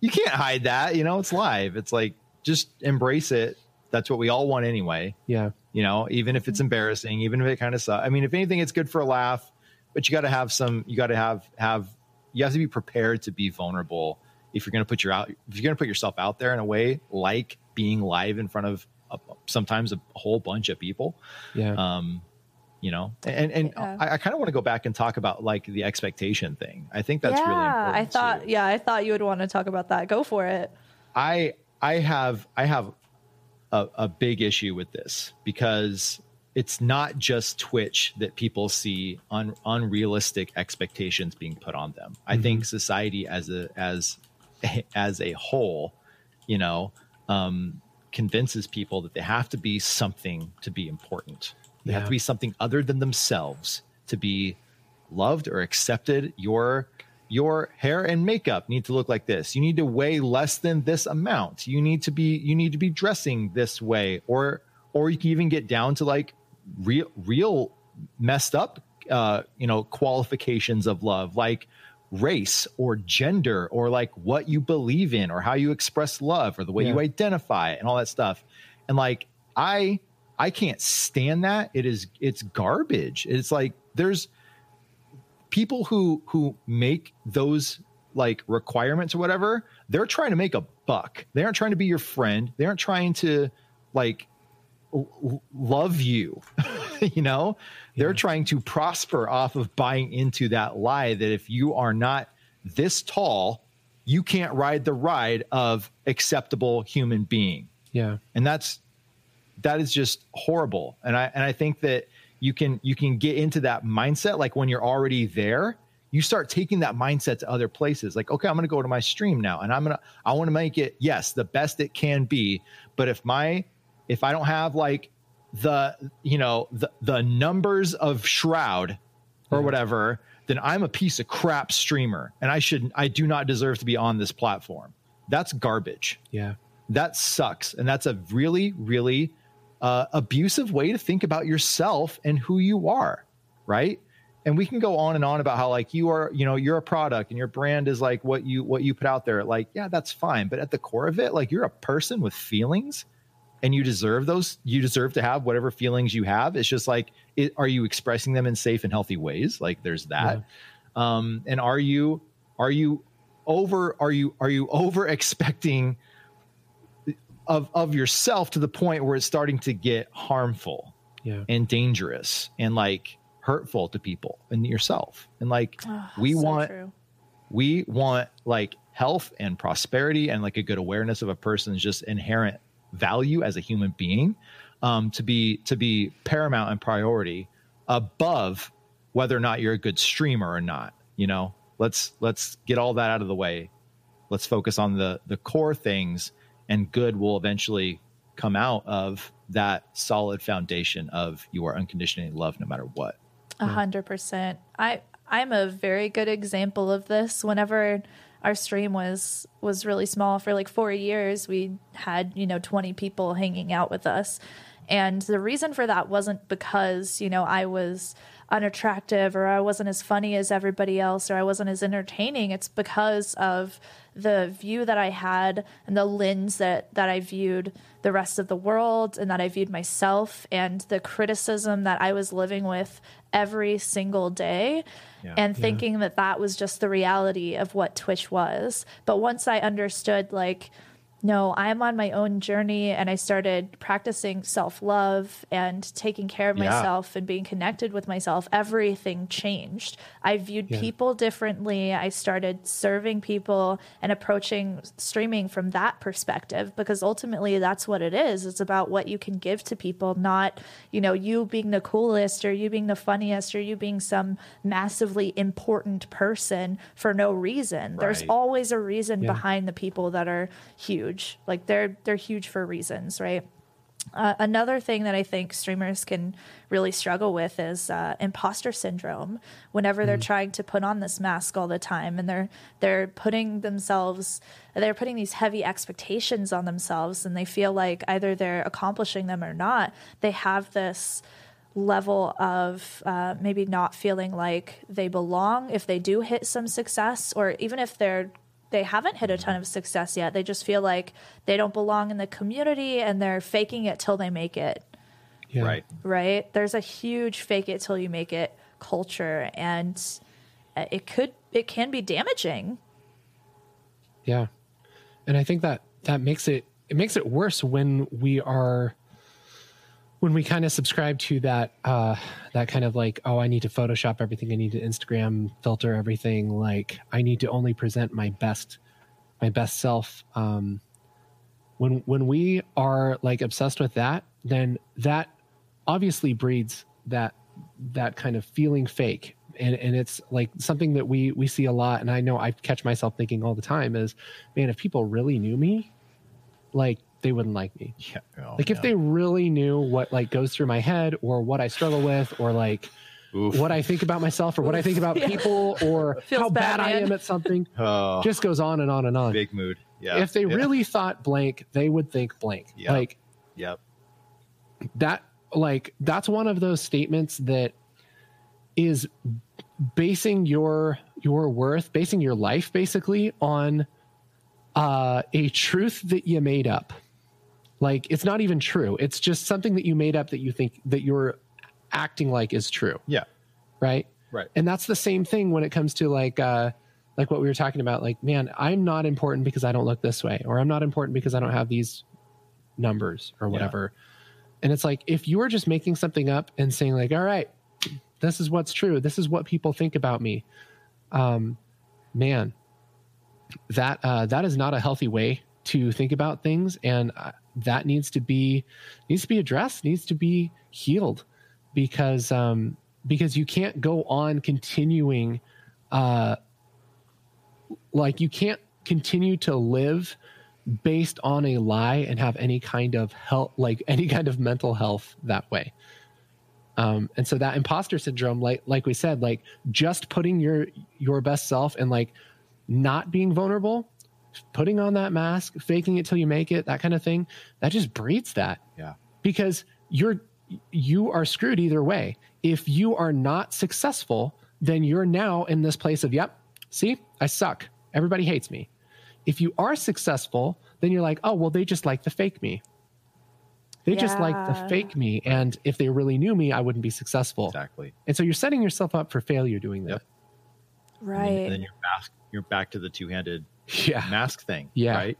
you can't hide that. You know, it's live. It's like just embrace it. That's what we all want anyway. Yeah, you know, even if it's embarrassing, even if it kind of sucks. I mean, if anything, it's good for a laugh. But you got to have some. You got to have have. You have to be prepared to be vulnerable if you're going to put your out. If you're going to put yourself out there in a way like being live in front of a, sometimes a whole bunch of people. Yeah. Um, you know, and, and yeah. I, I kind of want to go back and talk about like the expectation thing. I think that's yeah, really important. I thought, too. yeah, I thought you would want to talk about that. Go for it. I, I have, I have a, a big issue with this because it's not just Twitch that people see un, unrealistic expectations being put on them. Mm-hmm. I think society as a, as, as a whole, you know, Um, convinces people that they have to be something to be important. They yeah. have to be something other than themselves to be loved or accepted. Your your hair and makeup need to look like this. You need to weigh less than this amount. You need to be you need to be dressing this way, or or you can even get down to like real real messed up uh, you know qualifications of love, like race or gender or like what you believe in or how you express love or the way yeah. you identify and all that stuff. And like I I can't stand that. It is it's garbage. It's like there's people who who make those like requirements or whatever, they're trying to make a buck. They aren't trying to be your friend. They aren't trying to like l- love you. You know, they're yeah. trying to prosper off of buying into that lie that if you are not this tall, you can't ride the ride of acceptable human being. Yeah. And that's that is just horrible. And I and I think that you can you can get into that mindset like when you're already there. You start taking that mindset to other places. Like, okay, I'm going to go to my stream now and I'm going to I want to make it, yes, the best it can be. But if my if I don't have like the you know the the numbers of Shroud or whatever, then I'm a piece of crap streamer and I shouldn't I do not deserve to be on this platform. That's garbage. Yeah, that sucks. And that's a really really uh abusive way to think about yourself and who you are, right? And we can go on and on about how like you are, you know, you're a product and your brand is like what you what you put out there. Like, yeah, that's fine, but at the core of it, like you're a person with feelings. And you deserve those. You deserve to have whatever feelings you have. It's just like, it, are you expressing them in safe and healthy ways? Like there's that. Yeah. Um, and are you are you over are you are you over expecting of of yourself to the point where it's starting to get harmful yeah. and dangerous and like hurtful to people and yourself? And like oh, we so want true. we want like health and prosperity and like a good awareness of a person's just inherent value as a human being, um, to be to be paramount and priority above whether or not you're a good streamer or not. You know, let's let's get all that out of the way. Let's focus on the the core things, and good will eventually come out of that solid foundation of your unconditional love, no matter what. A hundred percent. I I'm a very good example of this. Whenever our stream was was really small for like four years, we had, you know, twenty people hanging out with us. And the reason for that wasn't because, you know, I was unattractive or I wasn't as funny as everybody else or I wasn't as entertaining. It's because of the view that I had and the lens that, that I viewed the rest of the world and that I viewed myself and the criticism that I was living with every single day, yeah, and thinking yeah. that that was just the reality of what Twitch was. But once I understood, like, no, I'm on my own journey, and I started practicing self-love and taking care of yeah. myself and being connected with myself, everything changed. I viewed yeah. people differently. I started serving people and approaching streaming from that perspective, because ultimately that's what it is. It's about what you can give to people, not, you know, you being the coolest or you being the funniest or you being some massively important person for no reason. Right. There's always a reason yeah. behind the people that are huge. Like they're they're huge for reasons, right? Uh, another thing that I think streamers can really struggle with is uh, imposter syndrome. Whenever mm. they're trying to put on this mask all the time, and they're they're putting themselves, they're putting these heavy expectations on themselves, and they feel like either they're accomplishing them or not. They have this level of uh, maybe not feeling like they belong if they do hit some success, or even if they're. They haven't hit a ton of success yet. They just feel like they don't belong in the community and they're faking it till they make it. Yeah. Right. Right. There's a huge fake it till you make it culture, and it could, it can be damaging. Yeah. And I think that that makes it, it makes it worse when we are, when we kind of subscribe to that, uh, that kind of like, oh, I need to Photoshop everything. I need to Instagram filter everything. Like I need to only present my best, my best self. Um, when, when we are like obsessed with that, then that obviously breeds that, that kind of feeling fake. And, and it's like something that we, we see a lot. And I know I catch myself thinking all the time is, man, if people really knew me, like, they wouldn't like me. Yeah, oh, like if yeah. they really knew what like goes through my head or what I struggle with or like Oof. What I think about myself or Oof. What I think about yeah. people or how bad, bad I am at something, oh, just goes on and on and on. Big mood. Yeah. If they yeah. really thought blank, they would think blank. Yep. Like, yep. That like, that's one of those statements that is basing your, your worth, basing your life basically on uh, a truth that you made up. Like it's not even true. It's just something that you made up that you think that you're acting like is true. Yeah. Right. Right. And that's the same thing when it comes to like, uh, like what we were talking about, like, man, I'm not important because I don't look this way, or I'm not important because I don't have these numbers or whatever. Yeah. And it's like, if you were just making something up and saying like, all right, this is what's true. This is what people think about me. Um, man, that, uh, that is not a healthy way to think about things, and uh, that needs to be needs to be addressed, needs to be healed, because um, because you can't go on continuing, uh, like you can't continue to live based on a lie and have any kind of health, like any kind of mental health that way. Um, and so that imposter syndrome, like like we said, like just putting your your best self and like not being vulnerable, putting on that mask, faking it till you make it, that kind of thing, that just breeds that. Yeah. Because you're, you are screwed either way. If you are not successful, then you're now in this place of, yep, see, I suck. Everybody hates me. If you are successful, then you're like, oh, well, they just like the fake me. They yeah. just like the fake me. And if they really knew me, I wouldn't be successful. Exactly. And so you're setting yourself up for failure doing that. Yep. Right. And then, and then you're masked. You're back to the two-handed yeah. mask thing, yeah. right?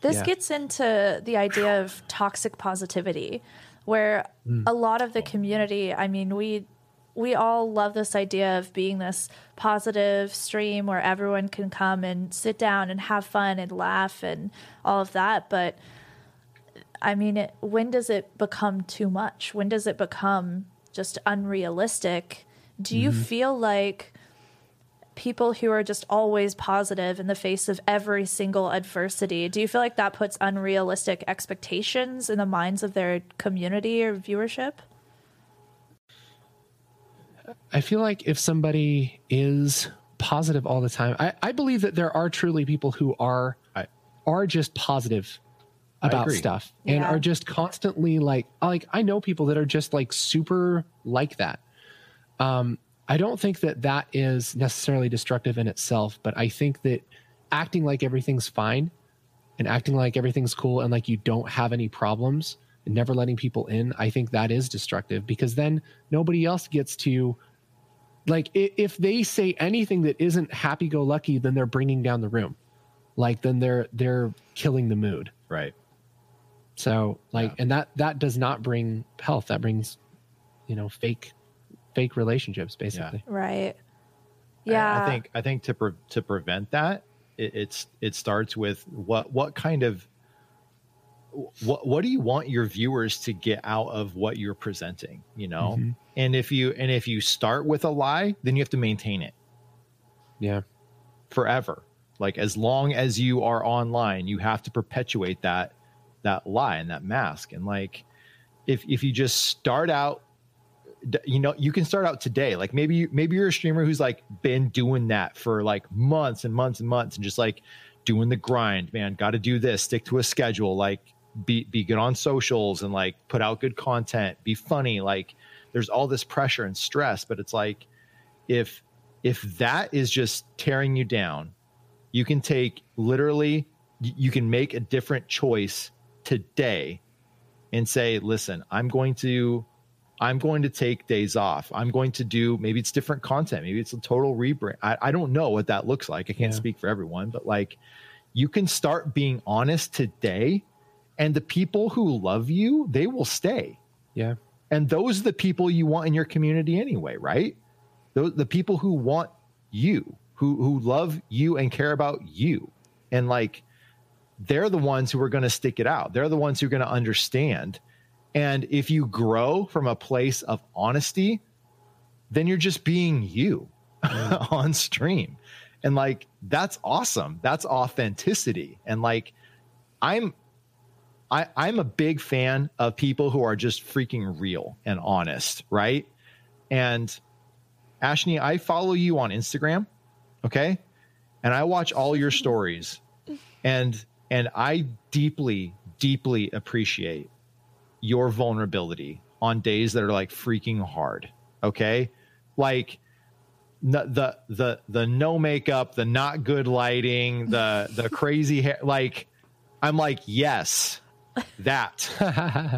This yeah. gets into the idea of toxic positivity, where mm. a lot of the community, I mean, we we all love this idea of being this positive stream where everyone can come and sit down and have fun and laugh and all of that. But I mean, it, when does it become too much? When does it become just unrealistic? Do you mm-hmm. feel like people who are just always positive in the face of every single adversity, do you feel like that puts unrealistic expectations in the minds of their community or viewership? I feel like if somebody is positive all the time, I, I believe that there are truly people who are I, are just positive about stuff and yeah. are just constantly like, like I know people that are just like super like that. Um, I don't think that that is necessarily destructive in itself, but I think that acting like everything's fine and acting like everything's cool and like you don't have any problems and never letting people in, I think that is destructive, because then nobody else gets to, like, if they say anything that isn't happy-go-lucky, then they're bringing down the room. Like, then they're they're killing the mood. Right. So, like, yeah. and that that does not bring health. That brings, you know, fake fake relationships, basically. Yeah. Right. Yeah. I, I think I think to pre- to prevent that, it, it's it starts with what what kind of what what do you want your viewers to get out of what you're presenting, you know? Mm-hmm. And if you and if you start with a lie, then you have to maintain it. Yeah. Forever. Like, as long as you are online, you have to perpetuate that that lie and that mask. And like, if if you just start out, you know, you can start out today. Like, maybe you, maybe you're a streamer who's like been doing that for like months and months and months and just like doing the grind, man, got to do this, stick to a schedule, like be be good on socials and like put out good content, be funny. Like, there's all this pressure and stress, but it's like, if if that is just tearing you down, you can take literally, you can make a different choice today and say, listen, I'm going to, I'm going to take days off. I'm going to do, maybe it's different content. Maybe it's a total rebrand. I, I don't know what that looks like. I can't yeah. speak for everyone, but like, you can start being honest today, and the people who love you, they will stay. Yeah. And those are the people you want in your community anyway, right? Those, the people who want you. Who, who love you and care about you. And like, they're the ones who are going to stick it out. They're the ones who are going to understand. And if you grow from a place of honesty, then you're just being you mm. on stream. And like, that's awesome. That's authenticity. And like, I'm, I, I'm a big fan of people who are just freaking real and honest. Right. And Ashni, I follow you on Instagram. Okay. And I watch all your stories, and, and I deeply, deeply appreciate your vulnerability on days that are like freaking hard. Okay. Like the, the, the, the no makeup, the not good lighting, the, the crazy hair. Like, I'm like, yes, that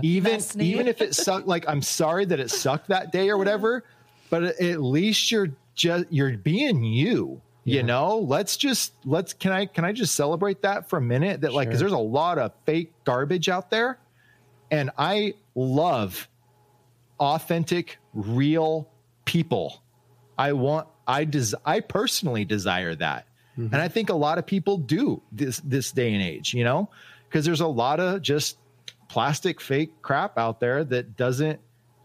even, even if it sucked, like, I'm sorry that it sucked that day or whatever, but at least you're just, you're being you. You know, let's just let's can I can I just celebrate that for a minute, that like, because sure. there's a lot of fake garbage out there, and I love authentic, real people. I want I des- I personally desire that. Mm-hmm. And I think a lot of people do this this day and age, you know, because there's a lot of just plastic fake crap out there that doesn't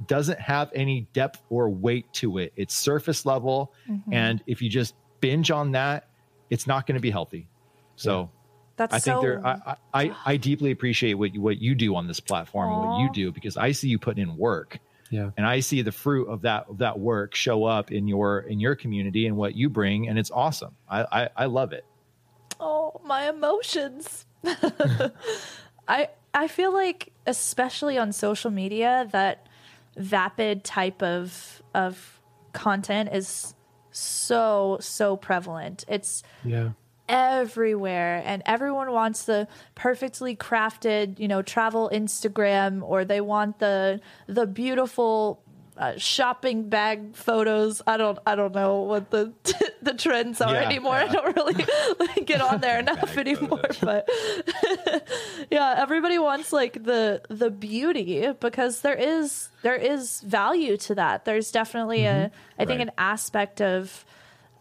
doesn't have any depth or weight to it. It's surface level. Mm-hmm. And if you just binge on that, it's not going to be healthy. So that's I think so... there I, I I deeply appreciate what you what you do on this platform. Aww. And what you do, because I see you putting in work. Yeah. And I see the fruit of that of that work show up in your in your community and what you bring, and it's awesome. I I, I love it. Oh, my emotions. I I feel like, especially on social media, that vapid type of of content is so so prevalent. It's yeah everywhere, and everyone wants the perfectly crafted, you know, travel Instagram, or they want the the beautiful uh, shopping bag photos. I don't I don't know what the t- the trends are yeah, anymore. Yeah. I don't really get on there enough anymore. But Yeah, everybody wants like the the beauty, because there is there is value to that. There's definitely mm-hmm. a I think right. an aspect of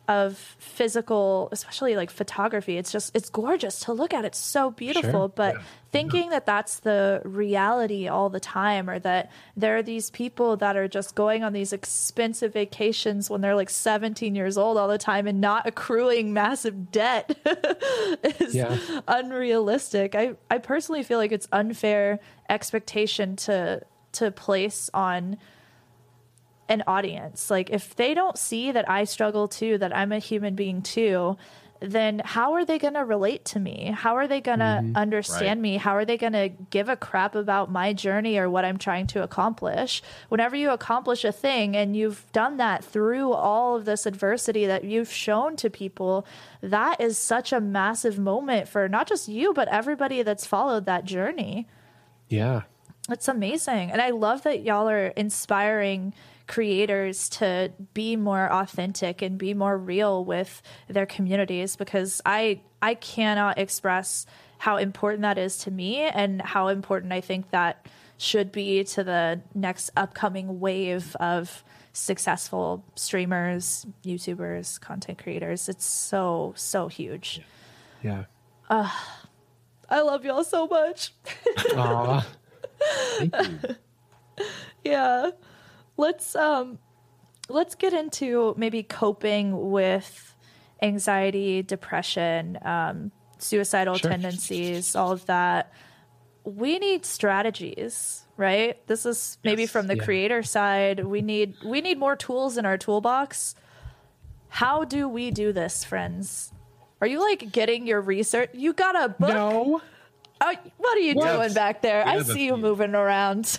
of physical, especially like photography. It's just it's gorgeous to look at. It's so beautiful, sure. but yeah. thinking yeah. that that's the reality all the time, or that there are these people that are just going on these expensive vacations when they're like seventeen years old all the time and not accruing massive debt is yeah. unrealistic. I, I personally feel like it's unfair expectation to to place on an audience. Like, if they don't see that I struggle too, that I'm a human being too, then how are they going to relate to me? How are they going to mm-hmm. understand right. me? How are they going to give a crap about my journey or what I'm trying to accomplish? Whenever you accomplish a thing and you've done that through all of this adversity that you've shown to people, that is such a massive moment for not just you, but everybody that's followed that journey. Yeah. It's amazing. And I love that y'all are inspiring creators to be more authentic and be more real with their communities, because I I cannot express how important that is to me and how important I think that should be to the next upcoming wave of successful streamers, YouTubers, content creators. It's so, so huge. Yeah. Uh, I love y'all so much. Aw. Thank you. Yeah. Let's um, let's get into maybe coping with anxiety, depression, um, suicidal sure. tendencies, all of that. We need strategies, right? This is maybe yes, from the yeah. creator side. We need we need more tools in our toolbox. How do we do this, friends? Are you like getting your research? You got a book? No. Oh, what are you what? doing back there? Yeah, I see you moving around.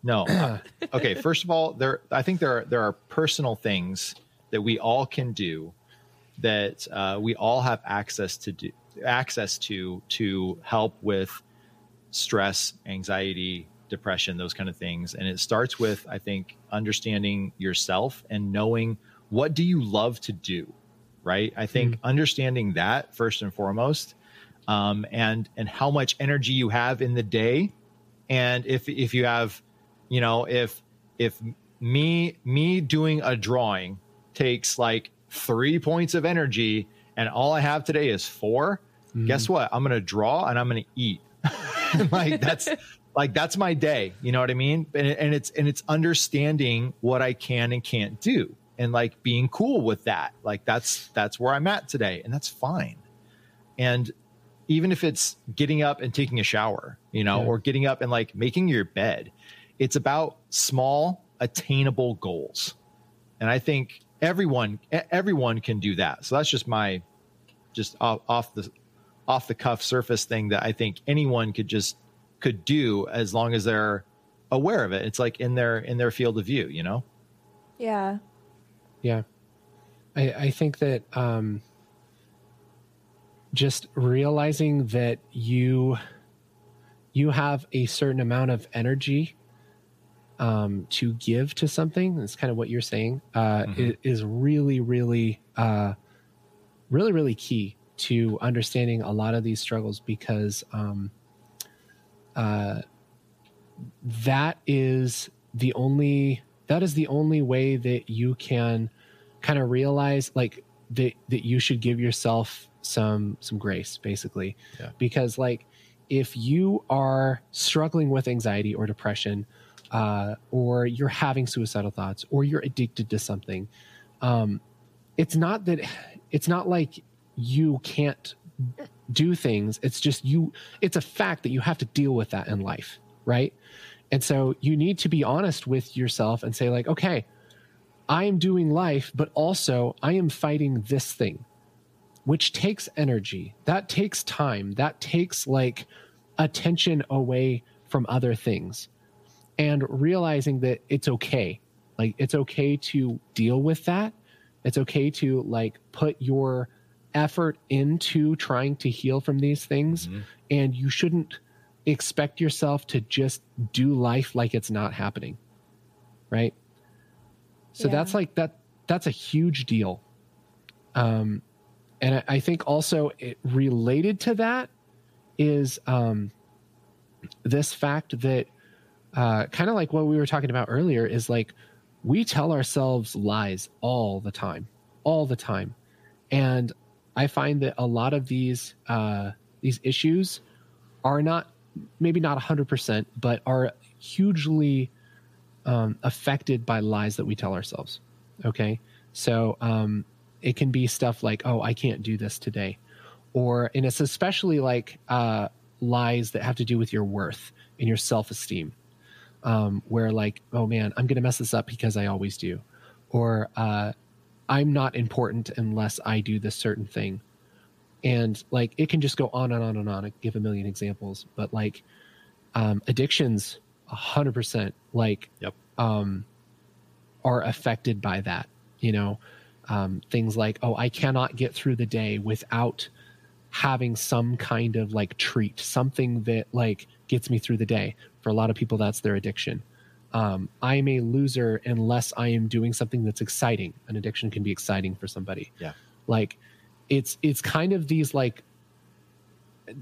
No. Uh, okay. First of all, there, I think there are, there are personal things that we all can do, that uh, we all have access to do, access to, to help with stress, anxiety, depression, those kind of things. And it starts with, I think, understanding yourself and knowing what do you love to do, right? I think mm-hmm. understanding that first and foremost, um, and, and how much energy you have in the day. And if, if you have, you know, if if me me doing a drawing takes like three points of energy and all I have today is four, mm. guess what? I'm going to draw and I'm going to eat. Like that's like that's my day. You know what I mean? And, and it's and it's understanding what I can and can't do, and like being cool with that. Like that's that's where I'm at today. And that's fine. And even if it's getting up and taking a shower, you know, yeah. or getting up and like making your bed. It's about small, attainable goals. And I think everyone, everyone can do that. So that's just my, just off, off the, off the cuff surface thing that I think anyone could just, could do as long as they're aware of it. It's like in their, in their field of view, you know? Yeah. Yeah. I, I think that um, just realizing that you, you have a certain amount of energy Um, to give to something, that's kind of what you're saying, uh, mm-hmm. is really, really, uh, really, really key to understanding a lot of these struggles, because um, uh, that is the only that is the only way that you can kind of realize like that that you should give yourself some some grace, basically, yeah. because like if you are struggling with anxiety or depression, Uh, or you're having suicidal thoughts, or you're addicted to something. Um, it's not that it's not like you can't do things. It's just you. It's a fact that you have to deal with that in life, right? And so you need to be honest with yourself and say like, okay, I am doing life, but also I am fighting this thing, which takes energy. That takes time. That takes like attention away from other things. And realizing that it's okay. Like, it's okay to deal with that. It's okay to, like, put your effort into trying to heal from these things. Mm-hmm. And you shouldn't expect yourself to just do life like it's not happening. Right? So yeah. that's, like, that. that's a huge deal. Um, and I, I think also it, related to that is um, this fact that uh, kind of like what we were talking about earlier is like we tell ourselves lies all the time, all the time. And I find that a lot of these uh, these issues are not maybe not one hundred percent, but are hugely um, affected by lies that we tell ourselves. Okay, so um, it can be stuff like, oh, I can't do this today. Or, and it's especially like uh, lies that have to do with your worth and your self-esteem, um, where like, oh man, I'm going to mess this up because I always do. Or uh, I'm not important unless I do this certain thing. And like, it can just go on and on and on. I give a million examples, but like um, addictions, a hundred percent, like yep. um, are affected by that, you know, um, things like, oh, I cannot get through the day without having some kind of like treat, something that like gets me through the day. For a lot of people, that's their addiction. Um, I'm a loser unless I am doing something that's exciting. An addiction can be exciting for somebody. Yeah. Like it's, it's kind of these like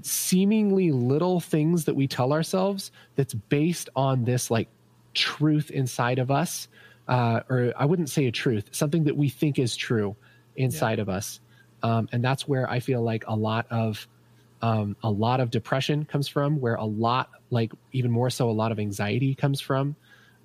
seemingly little things that we tell ourselves that's based on this like truth inside of us. Uh, or I wouldn't say a truth, something that we think is true inside yeah. of us. Um, and that's where I feel like a lot of um, a lot of depression comes from, where a lot, like even more so, a lot of anxiety comes from,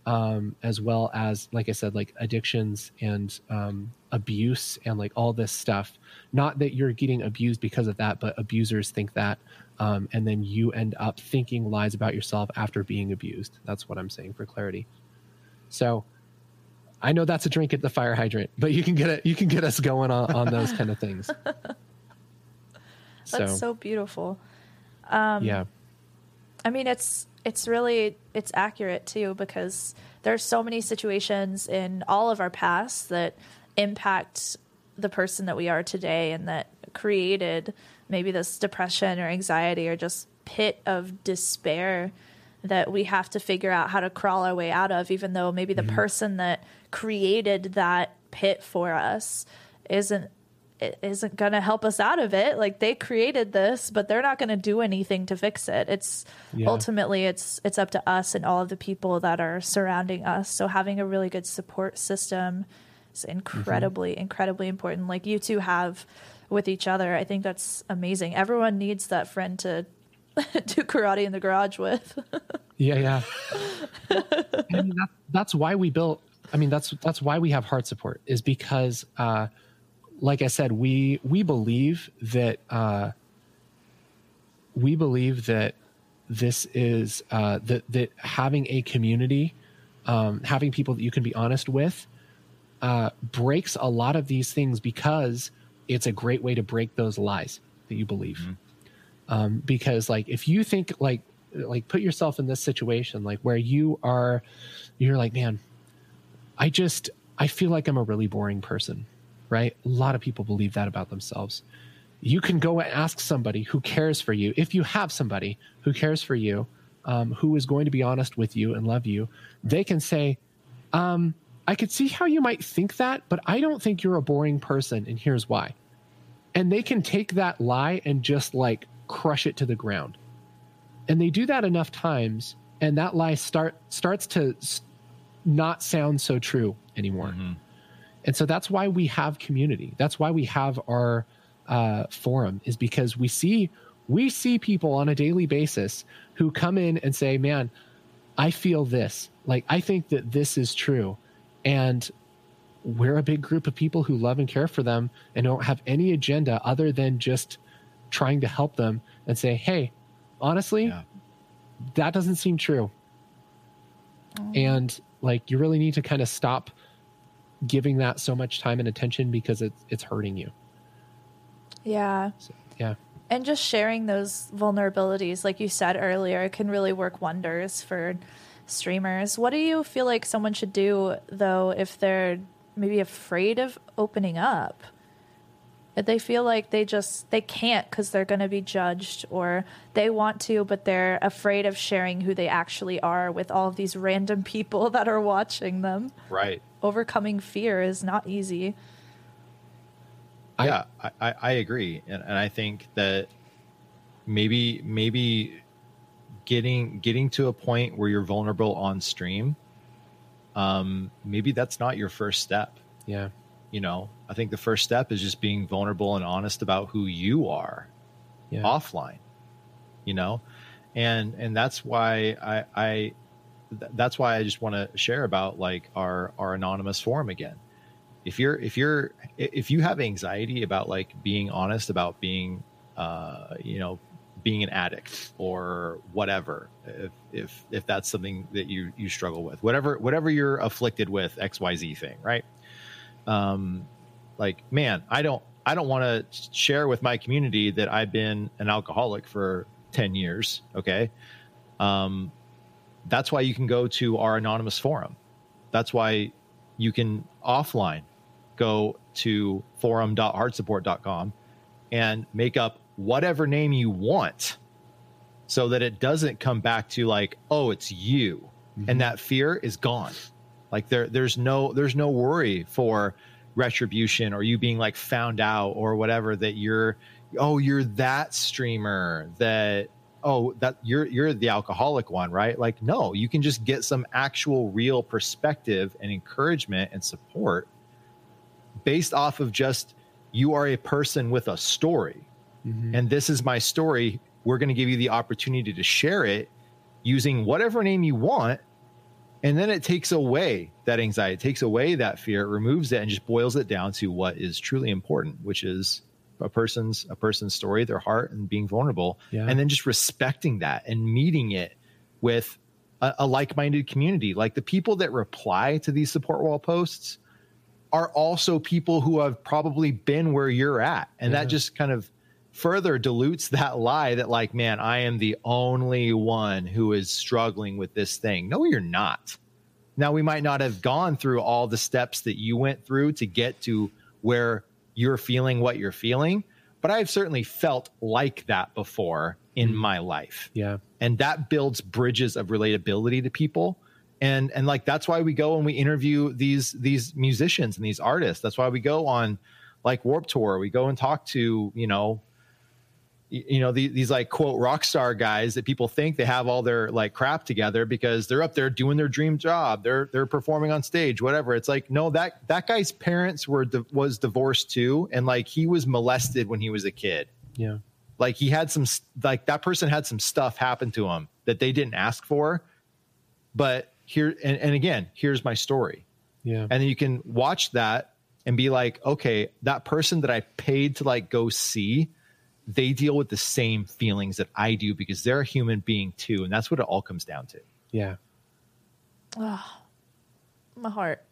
um, as well as, like I said, like addictions and um, abuse and like all this stuff. Not that you're getting abused because of that, but abusers think that. Um, and then you end up thinking lies about yourself after being abused. That's what I'm saying for clarity. So I know that's a drink at the fire hydrant, but you can get it. You can get us going on, on those kind of things. That's so, so beautiful. Um, yeah. I mean, it's, it's really, it's accurate too, because there's so many situations in all of our past that impact the person that we are today and that created maybe this depression or anxiety or just pit of despair that we have to figure out how to crawl our way out of, even though maybe the mm-hmm. person that created that pit for us isn't isn't going to help us out of it. Like they created this, but they're not going to do anything to fix it. It's yeah. ultimately it's it's up to us and all of the people that are surrounding us. So having a really good support system is incredibly, mm-hmm. incredibly important. Like you two have with each other. I think that's amazing. Everyone needs that friend to do karate in the garage with. yeah, yeah. I mean, that, that's why we built. I mean, that's that's why we have Heart Support, is because, uh, like I said, we we believe that uh, we believe that this is uh, that that having a community, um, having people that you can be honest with, uh, breaks a lot of these things, because it's a great way to break those lies that you believe. Mm-hmm. Um, because like, if you think like, like put yourself in this situation, like where you are, you're like, man, I just, I feel like I'm a really boring person, right? A lot of people believe that about themselves. You can go and ask somebody who cares for you. If you have somebody who cares for you, um, who is going to be honest with you and love you, they can say, um, I could see how you might think that, but I don't think you're a boring person. And here's why. And they can take that lie and just like crush it to the ground. And they do that enough times, and that lie start starts to not sound so true anymore. Mm-hmm. And so that's why we have community. That's why we have our uh, forum, is because we see we see people on a daily basis who come in and say, man, I feel this. Like, I think that this is true. And we're a big group of people who love and care for them and don't have any agenda other than just trying to help them and say, hey, honestly, yeah. that doesn't seem true. Oh. And like, you really need to kind of stop giving that so much time and attention, because it's, it's hurting you. Yeah. So, yeah. And just sharing those vulnerabilities, like you said earlier, it can really work wonders for streamers. What do you feel like someone should do though, if they're maybe afraid of opening up? They feel like they just, they can't because they're going to be judged, or they want to, but they're afraid of sharing who they actually are with all of these random people that are watching them. Right. Overcoming fear is not easy. Yeah, I, I, I agree. And, and I think that maybe maybe getting getting to a point where you're vulnerable on stream, um, maybe that's not your first step. Yeah. You know, I think the first step is just being vulnerable and honest about who you are yeah. offline, you know, and and that's why I, I that's why I just want to share about like our, our anonymous forum again. If you're if you're if you have anxiety about like being honest about being, uh, you know, being an addict or whatever, if if if that's something that you you struggle with, whatever whatever you're afflicted with, X Y Z thing, right? Um, like, man, I don't I don't want to share with my community that I've been an alcoholic for ten years. Okay, um, that's why you can go to our anonymous forum. That's why you can offline go to forum dot heart support dot com and make up whatever name you want so that it doesn't come back to like, oh, it's you. Mm-hmm. And that fear is gone. Like there, there's no, there's no worry for retribution or you being like found out or whatever, that you're, oh, you're that streamer that, oh, that you're, you're the alcoholic one, right? Like, no, you can just get some actual real perspective and encouragement and support based off of just, you are a person with a story. Mm-hmm. And this is my story. We're going to give you the opportunity to share it using whatever name you want. And then it takes away that anxiety, it takes away that fear, it removes it and just boils it down to what is truly important, which is a person's, a person's story, their heart, and being vulnerable. Yeah. And then just respecting that and meeting it with a, a like-minded community. Like the people that reply to these support wall posts are also people who have probably been where you're at. And yeah. that just kind of further dilutes that lie that like, man, I am the only one who is struggling with this thing. No, you're not. Now, we might not have gone through all the steps that you went through to get to where you're feeling what you're feeling, but I've certainly felt like that before in mm. my life. Yeah. And that builds bridges of relatability to people. And, and like, that's why we go and we interview these, these musicians and these artists. That's why we go on like Warp Tour. We go and talk to, you know, you know, these, these like quote rock star guys that people think they have all their like crap together because they're up there doing their dream job. They're, they're performing on stage, whatever. It's like, no, that, that guy's parents were, was divorced too. And like, he was molested when he was a kid. Yeah. Like he had some, like that person had some stuff happen to him that they didn't ask for, but here, and, and again, here's my story. Yeah. And then you can watch that and be like, okay, that person that I paid to like go see, they deal with the same feelings that I do because they're a human being too. And that's what it all comes down to. Yeah. Oh, my heart.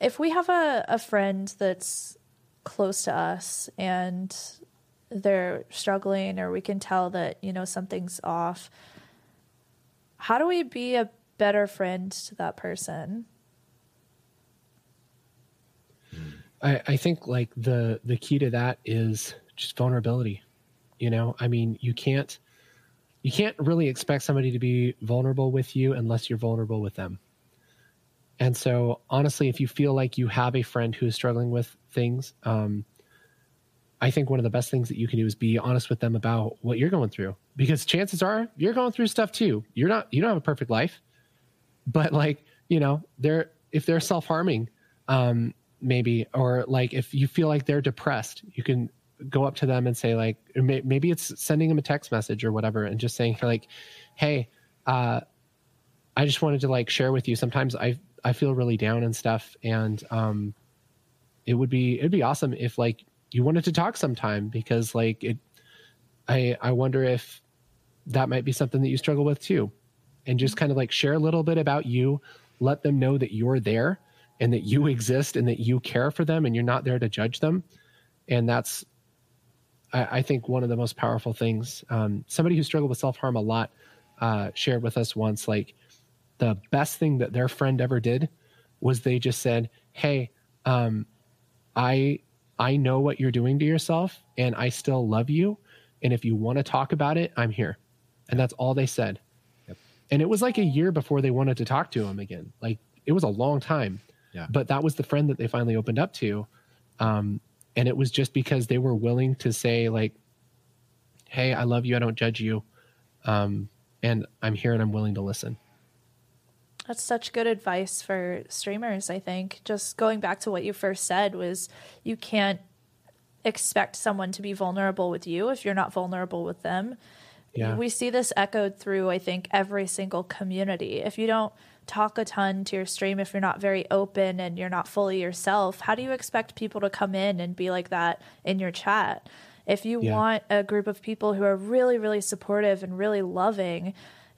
If we have a, a friend that's close to us and they're struggling, or we can tell that, you know, something's off, how do we be a better friend to that person? I, I think like the, the key to that is just vulnerability. You know, I mean, you can't, you can't really expect somebody to be vulnerable with you unless you're vulnerable with them. And so honestly, if you feel like you have a friend who is struggling with things, um, I think one of the best things that you can do is be honest with them about what you're going through, because chances are you're going through stuff too. You're not, you don't have a perfect life, but like, you know, they're, if they're self-harming, um, maybe, or like, if you feel like they're depressed, you can go up to them and say like, maybe it's sending them a text message or whatever, and just saying like, hey, uh, I just wanted to like share with you. Sometimes I, I feel really down and stuff. And, um, it would be, it'd be awesome if like you wanted to talk sometime, because like it, I, I wonder if that might be something that you struggle with too. And just kind of like share a little bit about you, let them know that you're there and that you exist and that you care for them and you're not there to judge them. And that's, I think, one of the most powerful things. Um, somebody who struggled with self-harm a lot uh, shared with us once, like the best thing that their friend ever did was they just said, hey, um, I, I know what you're doing to yourself and I still love you. And if you want to talk about it, I'm here. And that's all they said. Yep. And it was like a year before they wanted to talk to him again. Like it was a long time, yeah. But that was the friend that they finally opened up to. Um, And it was just because they were willing to say like, hey, I love you, I don't judge you, um, and I'm here and I'm willing to listen. That's such good advice for streamers, I think. Just going back to what you first said was you can't expect someone to be vulnerable with you if you're not vulnerable with them. Yeah. We see this echoed through, I think, every single community. If you don't talk a ton to your stream, if you're not very open and you're not fully yourself, how do you expect people to come in and be like that in your chat? If you yeah. want a group of people who are really, really supportive and really loving,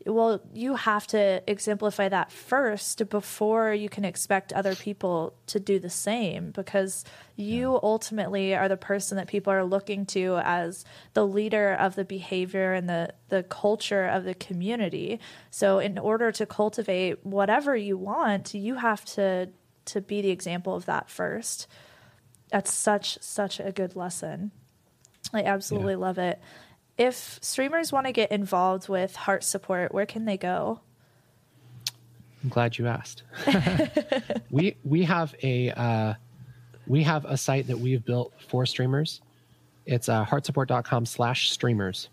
well, you have to exemplify that first before you can expect other people to do the same, because you yeah. ultimately are the person that people are looking to as the leader of the behavior and the, the culture of the community. So in order to cultivate whatever you want, you have to, to be the example of that first. That's such, such a good lesson. I absolutely yeah. love it. If streamers want to get involved with Heart Support, where can they go? I'm glad you asked. we we have a uh, we have a site that we've built for streamers. It's uh, heart support dot com slash streamers.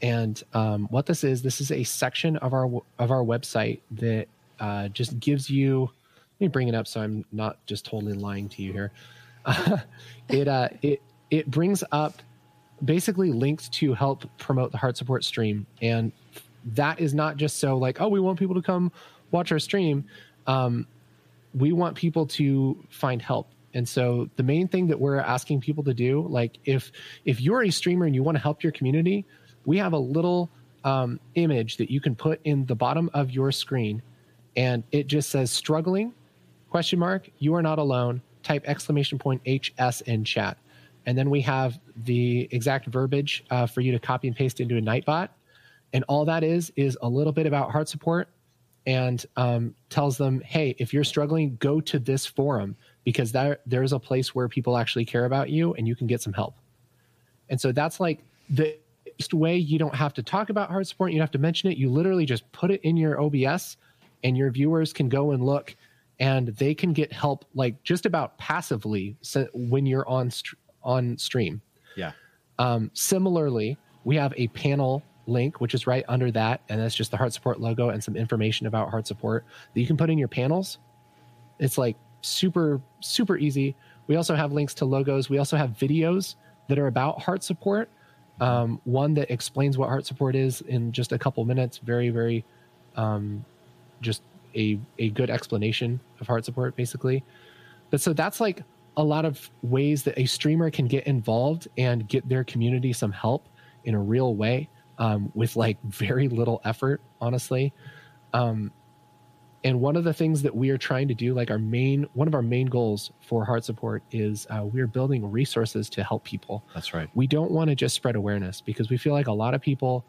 And um, what this is, this is a section of our of our website that uh, just gives you. Let me bring it up so I'm not just totally lying to you here. Uh, it uh, it it brings up. Basically links to help promote the Heart Support stream. And that is not just so like, oh, we want people to come watch our stream. Um, we want people to find help. And so the main thing that we're asking people to do, like if if you're a streamer and you want to help your community, we have a little um, image that you can put in the bottom of your screen. And it just says struggling, question mark, you are not alone, type exclamation point H S in chat. And then we have the exact verbiage uh, for you to copy and paste into a Nightbot. And all that is, is a little bit about Heart Support and um, tells them, hey, if you're struggling, go to this forum because there, there's a place where people actually care about you and you can get some help. And so that's like the best way. You don't have to talk about Heart Support. You don't have to mention it. You literally just put it in your O B S and your viewers can go and look and they can get help like just about passively so when you're on stream. on stream. Yeah. Um, similarly, we have a panel link, which is right under that. And that's just the Heart Support logo and some information about Heart Support that you can put in your panels. It's like super, super easy. We also have links to logos. We also have videos that are about Heart Support. Um, one that explains what Heart Support is in just a couple minutes. Very, very, um, just a, a good explanation of Heart Support basically. But so that's like a lot of ways that a streamer can get involved and get their community some help in a real way um, with like very little effort, honestly. Um, and one of the things that we are trying to do, like our main, one of our main goals for Heart Support is uh, we're building resources to help people. That's right. We don't want to just spread awareness because we feel like a lot of people,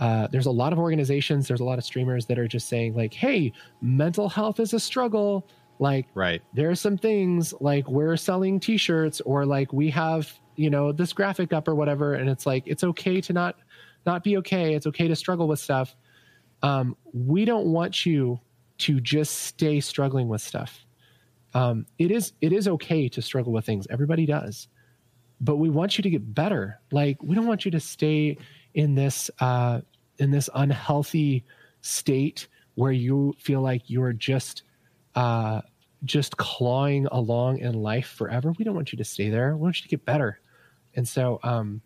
uh, there's a lot of organizations, there's a lot of streamers that are just saying like, hey, mental health is a struggle. Like, right. There are some things like we're selling t-shirts or like we have, you know, this graphic up or whatever. And it's like, it's okay to not, not be okay. It's okay to struggle with stuff. Um, we don't want you to just stay struggling with stuff. Um, it is, it is okay to struggle with things. Everybody does, but we want you to get better. Like, we don't want you to stay in this, uh, in this unhealthy state where you feel like you're just, Uh, just clawing along in life forever. We don't want you to stay there. We want you to get better. And so um,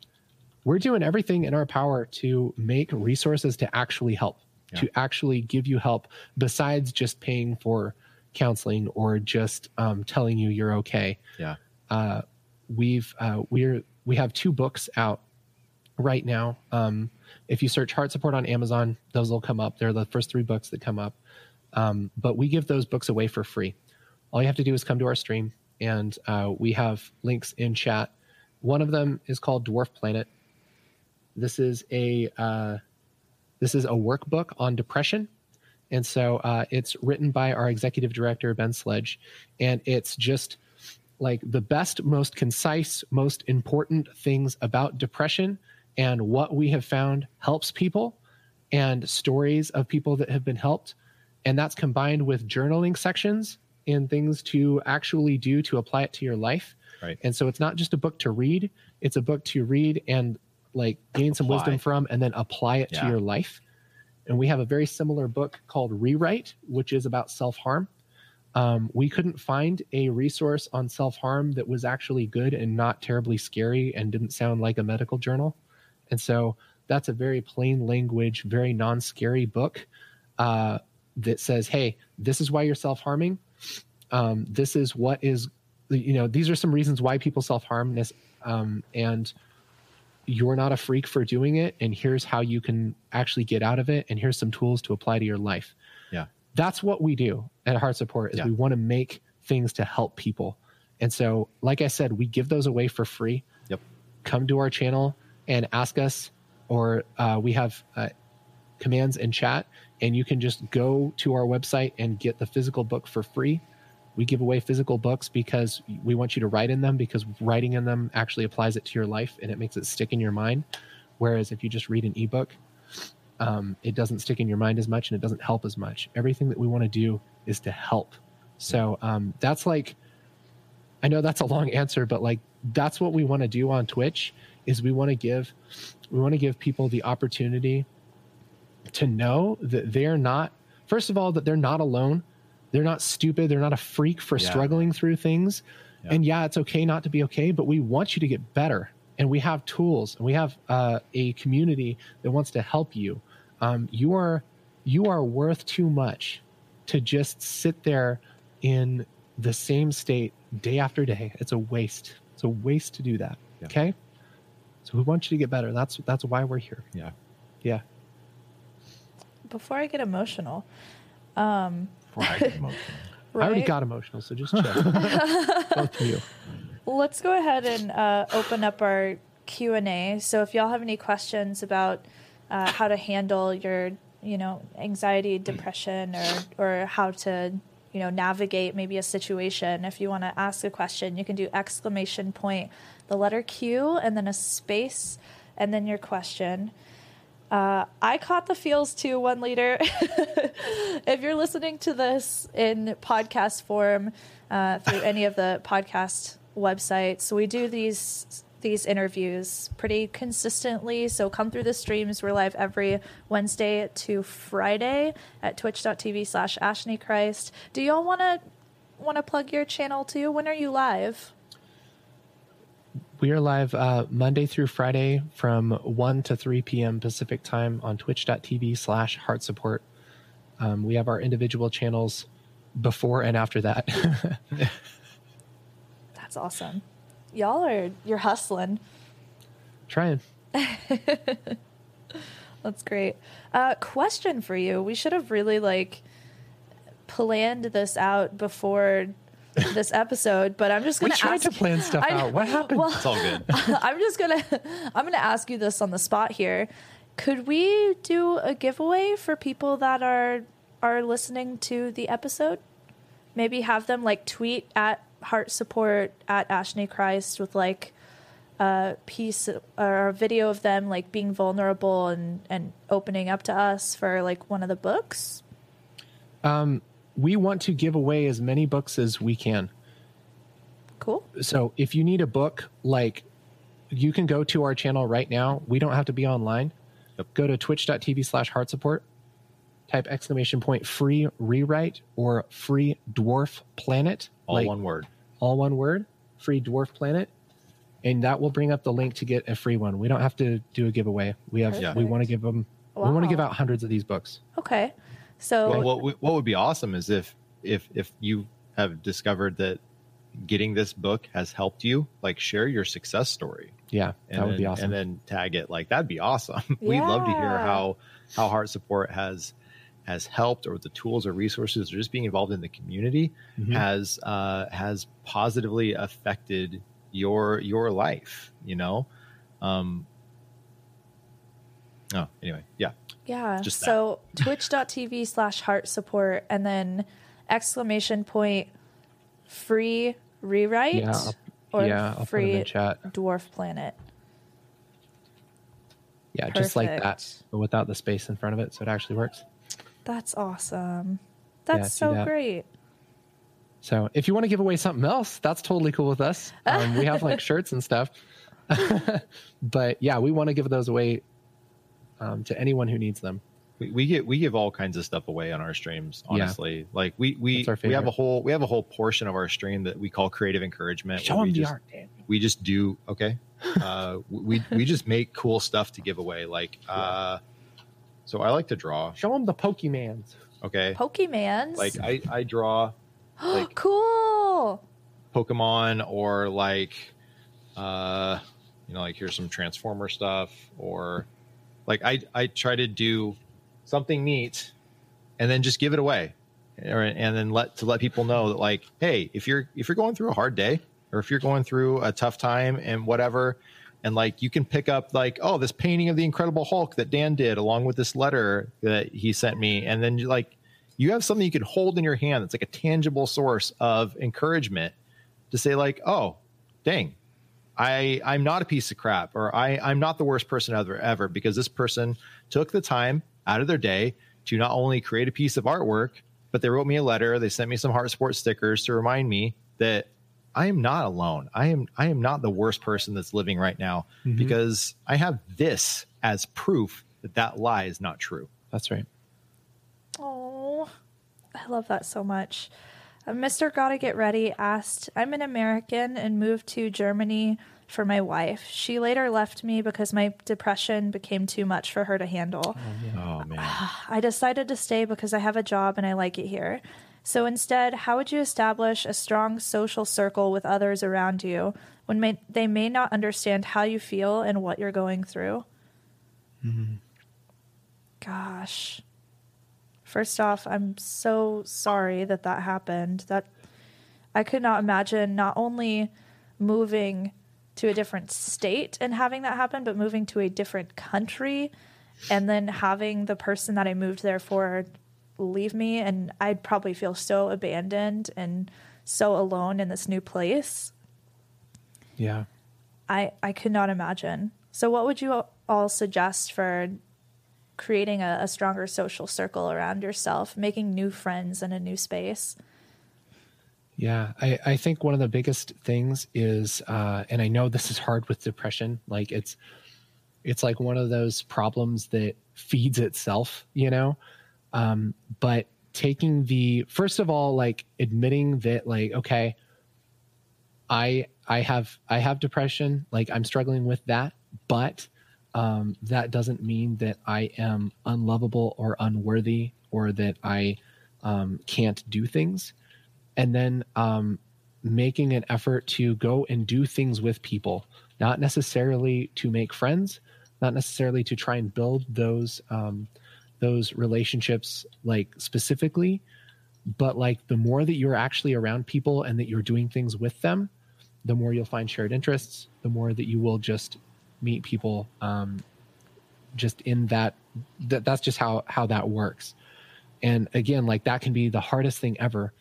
we're doing everything in our power to make resources to actually help, yeah. to actually give you help besides just paying for counseling or just um, telling you you're okay. Yeah. Uh, we've, uh, we're, we have two books out right now. Um, if you search Heart Support on Amazon, those will come up. They're the first three books that come up. Um, but we give those books away for free. All you have to do is come to our stream, and uh, we have links in chat. One of them is called Dwarf Planet. This is a uh, this is a workbook on depression, and so uh, it's written by our executive director Ben Sledge, and it's just like the best, most concise, most important things about depression and what we have found helps people, and stories of people that have been helped. And that's combined with journaling sections and things to actually do to apply it to your life. Right. And so it's not just a book to read. It's a book to read and like gain some apply. wisdom from and then apply it yeah. to your life. And we have a very similar book called Rewrite, which is about self-harm. Um, we couldn't find a resource on self-harm that was actually good and not terribly scary and didn't sound like a medical journal. And so that's a very plain language, very non-scary book uh, that says, hey, this is why you're self-harming. Um, this is what is, you know, these are some reasons why people self-harm this. Um, and you're not a freak for doing it. And here's how you can actually get out of it. And here's some tools to apply to your life. Yeah. That's what we do at Heart Support is yeah. we want to make things to help people. And so, like I said, we give those away for free. Yep. Come to our channel and ask us, or uh, we have uh, commands in chat, and you can just go to our website and get the physical book for free. We give away physical books because we want you to write in them, because writing in them actually applies it to your life and it makes it stick in your mind. Whereas if you just read an ebook, Um, it doesn't stick in your mind as much and it doesn't help as much. Everything that we want to do is to help. So um, that's like, I know that's a long answer, but like that's what we want to do on Twitch is we want to give, we want to give people the opportunity to know that they're not, first of all, that they're not alone. They're not stupid. They're not a freak for yeah. struggling through things. Yeah. And yeah, it's okay not to be okay, but we want you to get better. And we have tools and we have uh, a community that wants to help you. Um, you are you are worth too much to just sit there in the same state day after day. It's a waste. It's a waste to do that. Yeah. Okay. So we want you to get better. That's that's why we're here. Yeah. Yeah. Before I get emotional. Um, Before I get emotional. Right? I already got emotional, so just chill. Both of you. Let's go ahead and uh, open up our Q and A. So if y'all have any questions about Uh, how to handle your, you know, anxiety, depression, or, or how to, you know, navigate maybe a situation. If you want to ask a question, you can do exclamation point, the letter Q, and then a space, and then your question. Uh, I caught the feels too, one leader. If you're listening to this in podcast form uh, through any of the podcast websites, we do these these interviews pretty consistently. So come through the streams. We're live every Wednesday to Friday at twitch dot t v slash Ashney Christ. Do y'all want to want to plug your channel too? When are you live? We are live uh, Monday through Friday from one to three p.m. Pacific time on twitch dot t v slash heart support. Um, we have our individual channels before and after that. That's awesome. Y'all are, you're hustling. Trying. That's great. Uh, question for you. We should have really like planned this out before this episode, but I'm just going to ask. We tried to plan stuff I, out. What happened? Well, it's all good. I'm just going to, I'm going to ask you this on the spot here. Could we do a giveaway for people that are, are listening to the episode? Maybe have them like tweet at Heart Support at Ashney Christ with like a piece or a video of them like being vulnerable and and opening up to us for like one of the books. Um, we want to give away as many books as we can. Cool. So if you need a book, like you can go to our channel right now. We don't have to be online. Yep. Go to twitch dot t v slash heart support. Type exclamation point free rewrite or free dwarf planet. All like, one word. All one word. Free dwarf planet. And that will bring up the link to get a free one. We don't have to do a giveaway. We have. Yeah. We want to give them. Wow. We want to give out hundreds of these books. Okay. So well, what, what would be awesome is if if if you have discovered that getting this book has helped you, like share your success story. Yeah, and that would then, be awesome. And then tag it. Like that'd be awesome. Yeah. We'd love to hear how how Heart Support has. has helped, or the tools or resources, or just being involved in the community mm-hmm. has uh, has positively affected your your life, you know? Um, oh, anyway, yeah. Yeah, just so twitch dot t v slash heart support and then exclamation point free rewrite yeah, I'll, or yeah, I'll free put it in chat. Dwarf planet. Yeah, perfect. Just like that, but without the space in front of it, so it actually works. That's awesome. That's yeah, so that. great. So if you want to give away something else, that's totally cool with us. Um, we have like shirts and stuff. But yeah, we want to give those away um, to anyone who needs them. We, we get we give all kinds of stuff away on our streams, honestly. Yeah. Like we we, we have a whole we have a whole portion of our stream that we call creative encouragement. Show them the art, Dan. We just do okay. Uh, we we just make cool stuff to give away. Like uh, so I like to draw. Show them the Pokemans. Okay. Pokemans. Like I I draw. Like cool. Pokemon or like uh, you know, like here's some Transformer stuff, or like I I try to do something neat and then just give it away, or, and then let to let people know that like, hey, if you're if you're going through a hard day or if you're going through a tough time and whatever, and like you can pick up like, oh, this painting of the Incredible Hulk that Dan did along with this letter that he sent me, and then like you have something you can hold in your hand that's like a tangible source of encouragement to say like, oh, dang, I I'm not a piece of crap, or I I'm not the worst person ever ever because this person took the time out of their day to not only create a piece of artwork, but they wrote me a letter. They sent me some Heart Support stickers to remind me that I am not alone. I am, I am not the worst person that's living right now, mm-hmm. because I have this as proof that that lie is not true. That's right. Oh, I love that so much. Uh, Mister Gotta Get Ready asked, I'm an American and moved to Germany for my wife. She later left me because my depression became too much for her to handle. Oh, yeah. Oh, man. I decided to stay because I have a job and I like it here. So instead, how would you establish a strong social circle with others around you when may, they may not understand how you feel and what you're going through? Mm-hmm. Gosh. First off, I'm so sorry that that happened. That I could not imagine not only moving to a different state and having that happen, but moving to a different country and then having the person that I moved there for leave me, and I'd probably feel so abandoned and so alone in this new place. Yeah. I I could not imagine. So what would you all suggest for creating a, a stronger social circle around yourself, making new friends in a new space? Yeah, I, I think one of the biggest things is, uh, and I know this is hard with depression, like it's it's like one of those problems that feeds itself, you know, um, but taking the, first of all, like admitting that like, okay, I I have I have depression, like I'm struggling with that, but um, that doesn't mean that I am unlovable or unworthy or that I um, can't do things. And then um, making an effort to go and do things with people, not necessarily to make friends, not necessarily to try and build those um, those relationships like specifically, but like the more that you're actually around people and that you're doing things with them, the more you'll find shared interests, the more that you will just meet people um, just in that, that. That's just how how that works. And again, like that can be the hardest thing ever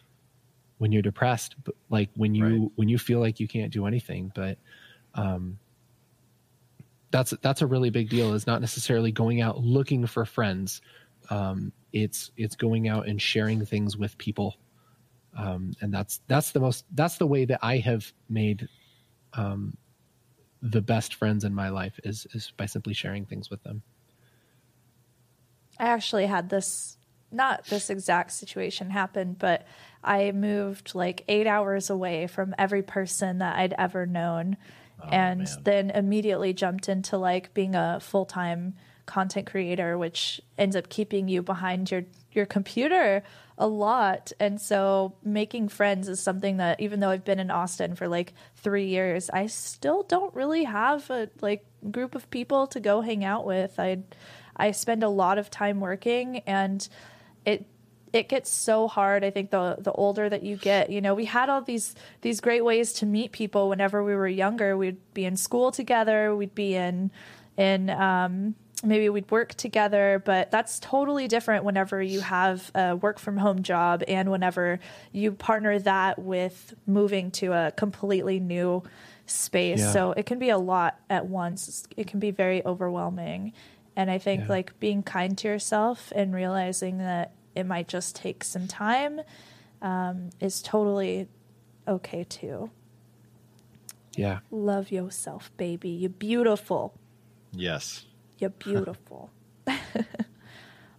when you're depressed, but like when you, right. when you feel like you can't do anything, but, um, that's, that's a really big deal. It's not necessarily going out looking for friends. Um, it's, it's going out and sharing things with people. Um, and that's, that's the most, that's the way that I have made, um, the best friends in my life is, is by simply sharing things with them. I actually had this, not this exact situation happen, but I moved like eight hours away from every person that I'd ever known. Oh, and man. Then immediately jumped into like being a full-time content creator, which ends up keeping you behind your, your computer a lot. And so making friends is something that, even though I've been in Austin for like three years, I still don't really have a like group of people to go hang out with. I, I spend a lot of time working, and it, it gets so hard. I think the the older that you get, you know, we had all these these great ways to meet people whenever we were younger. We'd be in school together. We'd be in in um, maybe we'd work together. But that's totally different whenever you have a work from home job and whenever you partner that with moving to a completely new space. Yeah. So it can be a lot at once. It can be very overwhelming. And I think yeah. like being kind to yourself and realizing that it might just take some time, um, is totally okay too. Yeah. Love yourself, baby. You're beautiful. Yes. You're beautiful.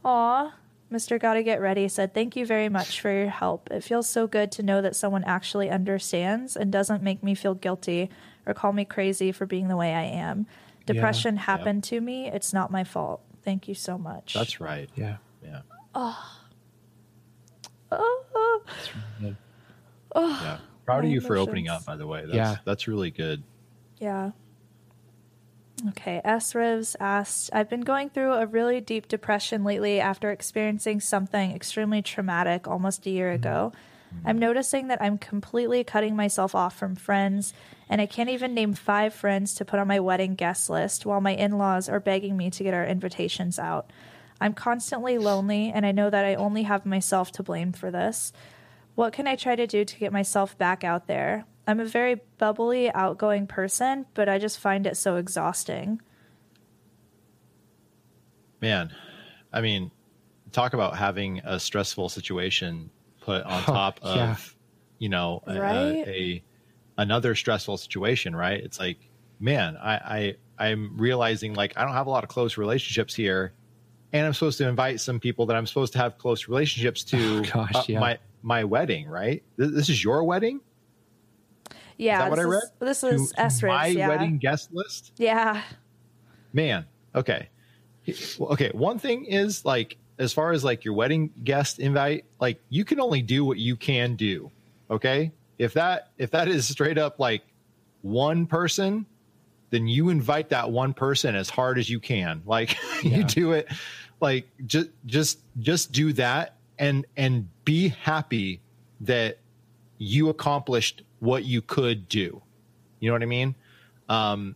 Aw, Mister Gotta Get Ready said, thank you very much for your help. It feels so good to know that someone actually understands and doesn't make me feel guilty or call me crazy for being the way I am. Depression yeah, happened yeah. to me. It's not my fault. Thank you so much. That's right. Yeah. Yeah. Oh. Oh. Really oh. Yeah. Proud of you for opening up, by the way. That's, yeah. That's really good. Yeah. Okay. S. Rivs asked, I've been going through a really deep depression lately after experiencing something extremely traumatic almost a year ago. Mm-hmm. I'm noticing that I'm completely cutting myself off from friends, and I can't even name five friends to put on my wedding guest list while my in-laws are begging me to get our invitations out. I'm constantly lonely, and I know that I only have myself to blame for this. What can I try to do to get myself back out there? I'm a very bubbly, outgoing person, but I just find it so exhausting. Man, I mean, talk about having a stressful situation put on top oh, yeah. of, you know, a, right? a, a another stressful situation, right? It's like, man, I, I I'm realizing, like, I don't have a lot of close relationships here, and I'm supposed to invite some people that I'm supposed to have close relationships to oh, gosh, uh, yeah. my my wedding, right? This, this is your wedding? Yeah. Is that what I read? Is, this is Esra's, my yeah. wedding guest list? Yeah. Man, okay. Okay, one thing is, like, as far as, like, your wedding guest invite, like, you can only do what you can do, okay? If that if that is straight up, like, one person, then you invite that one person as hard as you can. Like, yeah. you do it, like, just just just do that. And and be happy that you accomplished what you could do. You know what I mean? Um,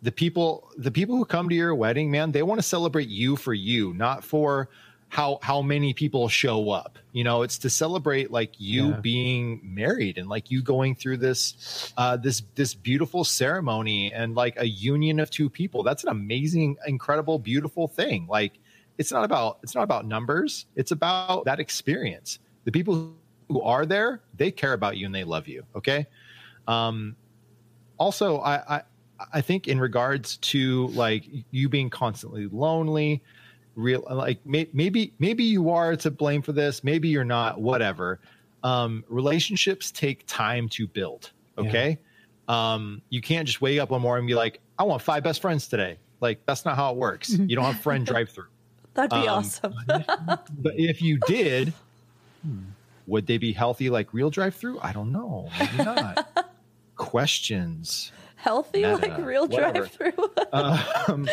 the people the people who come to your wedding, man, they want to celebrate you for you, not for how how many people show up. You know, it's to celebrate, like, you yeah. being married and, like, you going through this uh, this this beautiful ceremony and, like, a union of two people. That's an amazing, incredible, beautiful thing. Like. It's not about it's not about numbers. It's about that experience. The people who are there, they care about you and they love you. Okay. Um, also, I, I I think in regards to, like, you being constantly lonely, real like may, maybe maybe you are to blame for this. Maybe you're not. Whatever. Um, relationships take time to build. Okay. Yeah. Um, you can't just wake up one morning and be like, I want five best friends today. Like, that's not how it works. You don't have friend drive through. That'd be um, awesome. But if you did, would they be healthy like real drive-through? I don't know. Maybe not. Questions. Healthy meta, like real drive-through. um,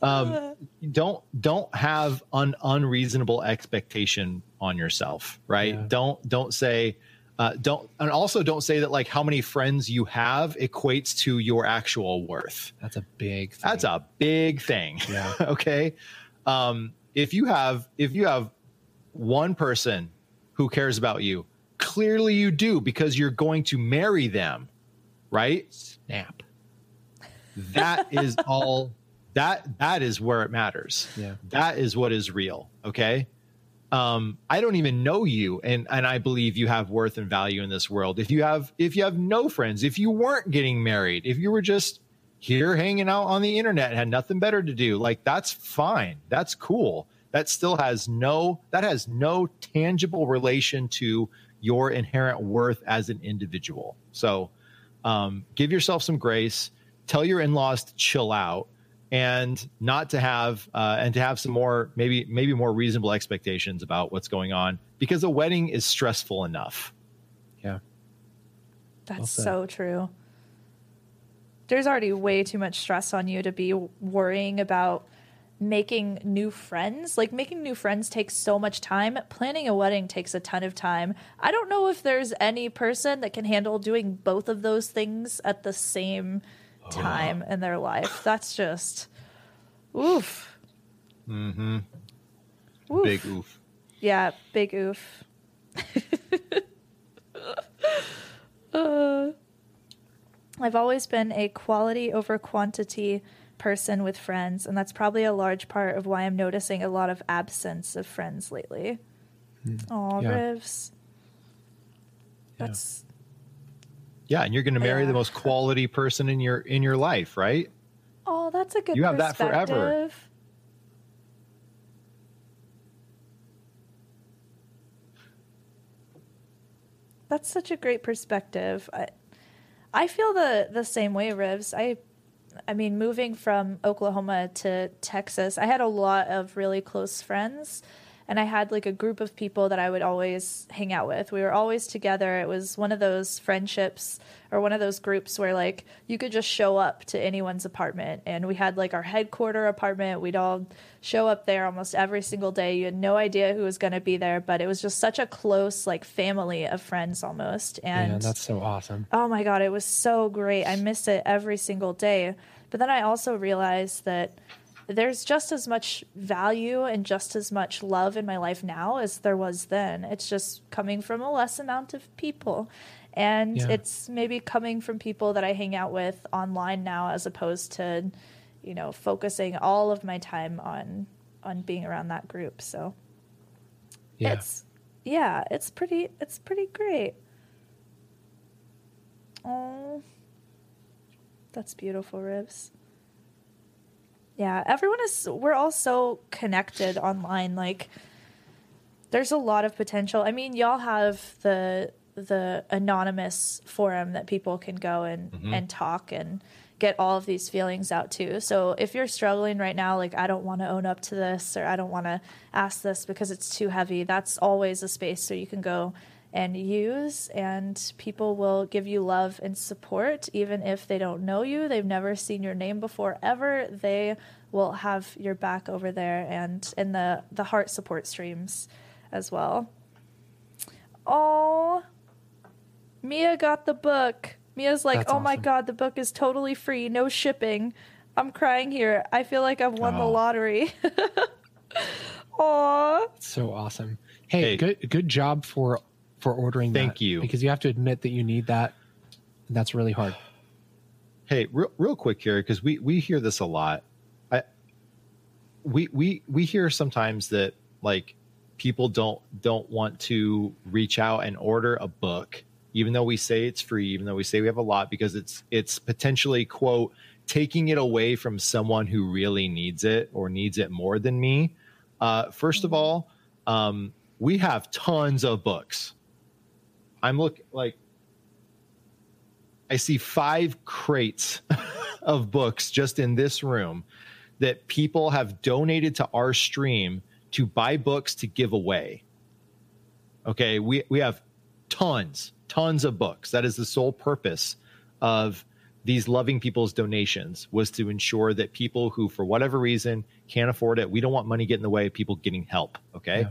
um, don't don't have an unreasonable expectation on yourself, right? Yeah. Don't don't say uh, don't and also don't say that, like, how many friends you have equates to your actual worth. That's a big thing. That's a big thing. Yeah. Okay. Um, if you have, if you have one person who cares about you, clearly you do, because you're going to marry them, right? Snap. That is all that, that is where it matters. Yeah. That is what is real. Okay. Um, I don't even know you. And, and I believe you have worth and value in this world. If you have, if you have no friends, if you weren't getting married, if you were just here hanging out on the internet and had nothing better to do, like, that's fine. That's cool. That still has no, that has no tangible relation to your inherent worth as an individual. So, um, give yourself some grace, tell your in-laws to chill out. And not to have uh, and to have some more maybe maybe more reasonable expectations about what's going on, because a wedding is stressful enough. Yeah, that's so true. There's already way too much stress on you to be worrying about making new friends. Like, making new friends takes so much time. Planning a wedding takes a ton of time. I don't know if there's any person that can handle doing both of those things at the same time. time in their life. That's just oof. Mm-hmm. Oof. Big oof. Yeah, big oof. uh, I've always been a quality over quantity person with friends, and that's probably a large part of why I'm noticing a lot of absence of friends lately. Mm. Aw, yeah. Rivs. That's Yeah, and you're going to marry yeah. the most quality person in your in your life, right? Oh, that's a good. You have that forever. That's such a great perspective. I, I feel the the same way, Rivs. I, I mean, moving from Oklahoma to Texas, I had a lot of really close friends. And I had like a group of people that I would always hang out with. We were always together. It was one of those friendships or one of those groups where like you could just show up to anyone's apartment. And we had like our headquarter apartment. We'd all show up there almost every single day. You had no idea who was going to be there, but it was just such a close like family of friends almost. And yeah, that's so awesome. Oh my God, it was so great. I miss it every single day. But then I also realized that there's just as much value and just as much love in my life now as there was then. It's just coming from a less amount of people. And yeah. it's maybe coming from people that I hang out with online now, as opposed to, you know, focusing all of my time on, on being around that group. So yeah. it's, yeah, it's pretty, it's pretty great. Oh, that's beautiful, Ribs. Yeah, everyone is, we're all so connected online. Like, there's a lot of potential. I mean, y'all have the the anonymous forum that people can go and, mm-hmm. and talk and get all of these feelings out to. So if you're struggling right now, like, I don't want to own up to this, or I don't want to ask this because it's too heavy, that's always a space so you can go and use, and people will give you love and support. Even if they don't know you, they've never seen your name before ever, they will have your back over there, and in the, the heart support streams as well. Oh, Mia got the book. Mia's like, That's oh awesome. My God, the book is totally free. No shipping. I'm crying here. I feel like I've won oh. the lottery. Aw. So awesome. Hey, hey, good, good job for for ordering that. Thank you. Because you have to admit that you need that. And that's really hard. Hey, real, real quick here, because we, we hear this a lot. I we we we hear sometimes that like people don't don't want to reach out and order a book, even though we say it's free, even though we say we have a lot, because it's it's potentially, quote, taking it away from someone who really needs it or needs it more than me. Uh, first of all, um, we have tons of books. I'm looking like I see five crates of books just in this room that people have donated to our stream to buy books to give away. Okay, we, we have tons, tons of books. That is the sole purpose of these loving people's donations, was to ensure that people who, for whatever reason, can't afford it, we don't want money getting in the way of people getting help. Okay,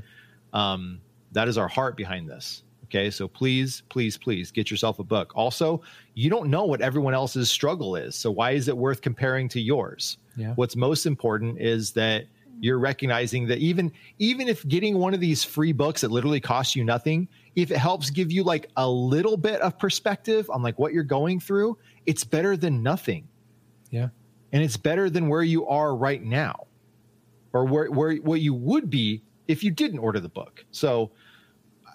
yeah. um, that is our heart behind this. Okay, so please, please, please get yourself a book. Also, you don't know what everyone else's struggle is, so why is it worth comparing to yours? Yeah. What's most important is that you're recognizing that even even if getting one of these free books that literally costs you nothing, if it helps give you like a little bit of perspective on like what you're going through, it's better than nothing. Yeah. And it's better than where you are right now, or where where what you would be if you didn't order the book. So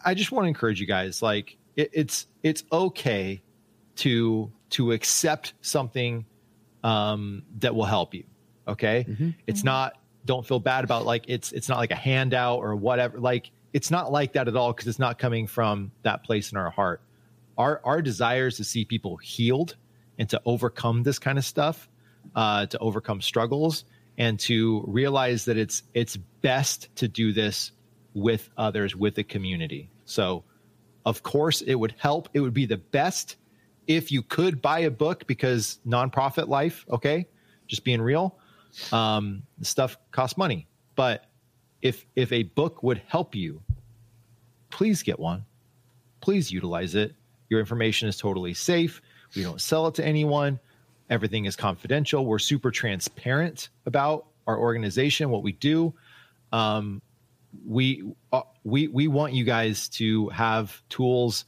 I just want to encourage you guys, like it, it's it's okay to to accept something um, that will help you. Okay, mm-hmm. it's mm-hmm. not. Don't feel bad about like it's it's not like a handout or whatever. Like it's not like that at all, because it's not coming from that place in our heart. Our our desire is to see people healed and to overcome this kind of stuff, uh, to overcome struggles, and to realize that it's it's best to do this with others, with the community. So of course it would help. It would be the best if you could buy a book, because nonprofit life, okay, just being real, um, stuff costs money. But if if a book would help you, please get one. Please utilize it. Your information is totally safe. We don't sell it to anyone. Everything is confidential. We're super transparent about our organization, what we do. Um, we uh, we we want you guys to have tools,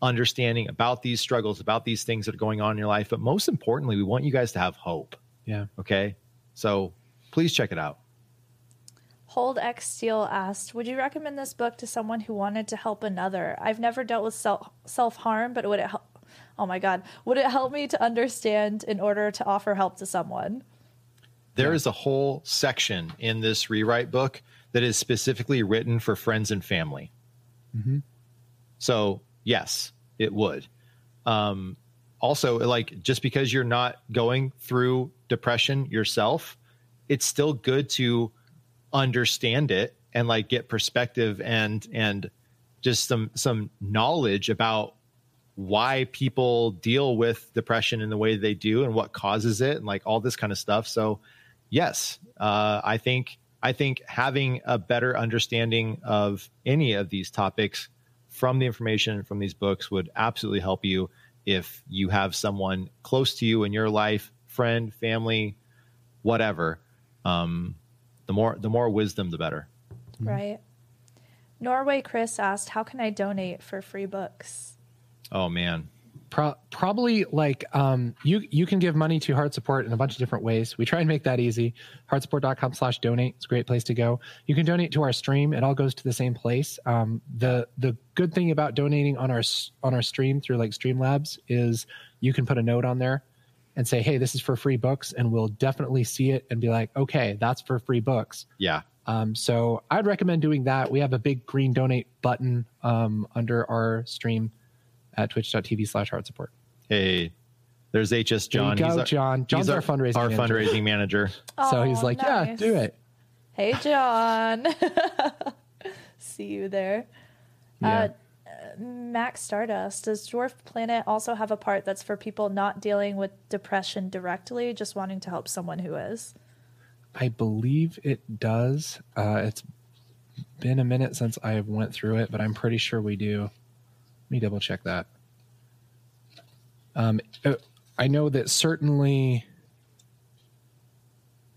understanding about these struggles, about these things that are going on in your life, but most importantly, we want you guys to have hope. Yeah. Okay, so please check it out. Hold X Steel asked, would you recommend this book to someone who wanted to help another? I've never dealt with self self-harm, but would it help Oh my God. Would it help me to understand in order to offer help to someone? There yeah. is a whole section in this rewrite book that is specifically written for friends and family. Mm-hmm. So yes, it would. Um, also, like, just because you're not going through depression yourself, it's still good to understand it and like get perspective and, and just some, some knowledge about why people deal with depression in the way they do and what causes it and like all this kind of stuff. So yes, uh, I think, I think having a better understanding of any of these topics from the information from these books would absolutely help you if you have someone close to you in your life, friend, family, whatever. Um, the more, the more wisdom, the better. Right. Norway Chris asked, how can I donate for free books? Oh man. Pro- probably like um, you, you can give money to Heart Support in a bunch of different ways. We try and make that easy. heart support dot com slash donate. It's a great place to go. You can donate to our stream. It all goes to the same place. Um, the the good thing about donating on our on our stream through like Streamlabs is you can put a note on there and say, hey, this is for free books, and we'll definitely see it and be like, okay, that's for free books. Yeah. Um, so I'd recommend doing that. We have a big green donate button um, under our stream at twitch dot t v slash heart support. Hey, there's H S John. There you go, he's our, John. John's he's our, our fundraising our manager. fundraising manager. Oh, so he's like, nice. Yeah, do it. Hey, John. See you there. Yeah. Uh, Max Stardust, does Dwarf Planet also have a part that's for people not dealing with depression directly, just wanting to help someone who is? I believe it does. Uh, it's been a minute since I went through it, but I'm pretty sure we do. Let me double check that. Um, I know that certainly,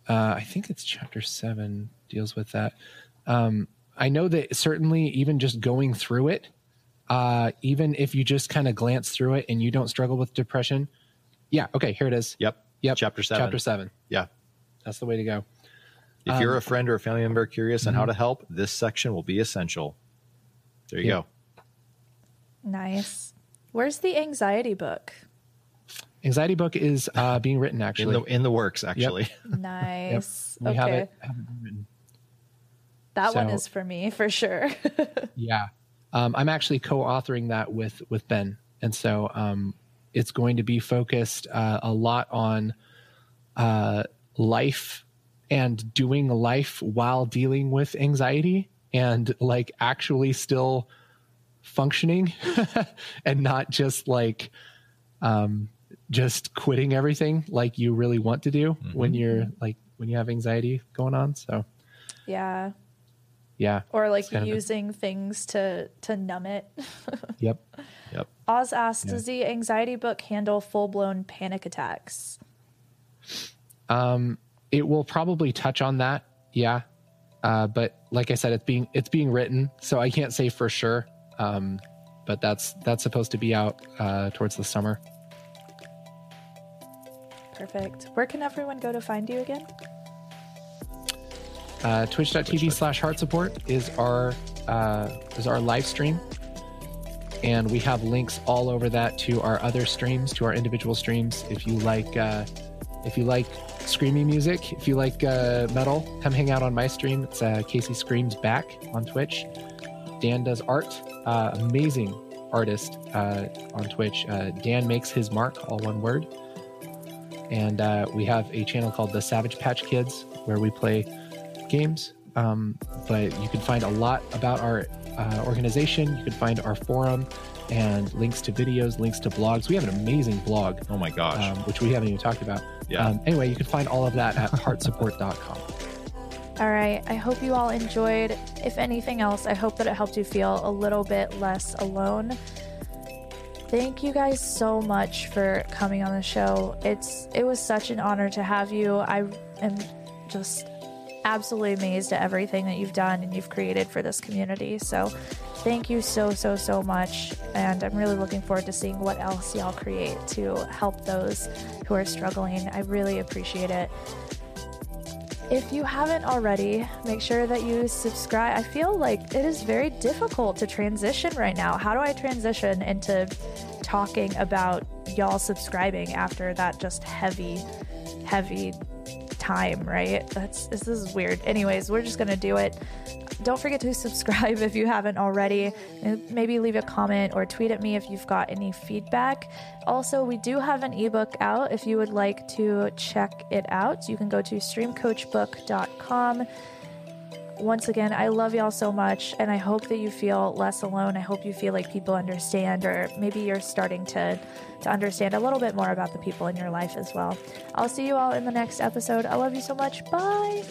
uh, I think it's chapter seven deals with that. Um, I know that certainly even just going through it, uh, even if you just kind of glance through it and you don't struggle with depression. Yeah. Okay. Here it is. Yep. Yep. Chapter seven. Chapter seven. Yeah. That's the way to go. If um, you're a friend or a family member curious mm-hmm. on how to help, this section will be essential. There you yeah. go. Nice. Where's the anxiety book? Anxiety book is uh, being written, actually. In the, in the works, actually. Yep. Nice. Yep. We okay. have it, have it written. That so, one is for me, for sure. yeah. Um, I'm actually co-authoring that with, with Ben. And so um, it's going to be focused uh, a lot on uh, life and doing life while dealing with anxiety and like actually still functioning and not just like um just quitting everything like you really want to do mm-hmm. when you're like when you have anxiety going on. So yeah yeah or like using a... things to to numb it. yep yep Oz asked, yeah. does the anxiety book handle full-blown panic attacks? Um it will probably touch on that, yeah uh but like I said, it's being it's being written, so I can't say for sure. Um, but that's that's supposed to be out uh, towards the summer. Perfect. Where can everyone go to find you again? Uh, twitch dot t v slash heart support is our uh, is our live stream, and we have links all over that to our other streams, to our individual streams. If you like, uh, if you like screamy music, if you like uh, metal, come hang out on my stream. It's uh, Casey Screams Back on Twitch. Dan does art. Uh, amazing artist uh, on Twitch. Uh, Dan Makes His Mark, all one word. And uh, we have a channel called the Savage Patch Kids where we play games. Um, but you can find a lot about our uh, organization. You can find our forum and links to videos, links to blogs. We have an amazing blog. Oh my gosh. Um, which we haven't even talked about. Yeah. Um, anyway, you can find all of that at heart support dot com. All right, I hope you all enjoyed. If anything else, I hope that it helped you feel a little bit less alone. Thank you guys so much for coming on the show. It's it was such an honor to have you. I am just absolutely amazed at everything that you've done and you've created for this community. So thank you so, so, so much. And I'm really looking forward to seeing what else y'all create to help those who are struggling. I really appreciate it. If you haven't already, make sure that you subscribe. I feel like it is very difficult to transition right now. How do I transition into talking about y'all subscribing after that just heavy, heavy time, right? That's, this is weird. Anyways, we're just gonna do it. Don't forget to subscribe if you haven't already. Maybe leave a comment or tweet at me if you've got any feedback. Also, we do have an ebook out if you would like to check it out. You can go to stream coach book dot com. Once again, I love y'all so much, and I hope that you feel less alone. I hope you feel like people understand, or maybe you're starting to, to understand a little bit more about the people in your life as well. I'll see you all in the next episode. I love you so much. Bye!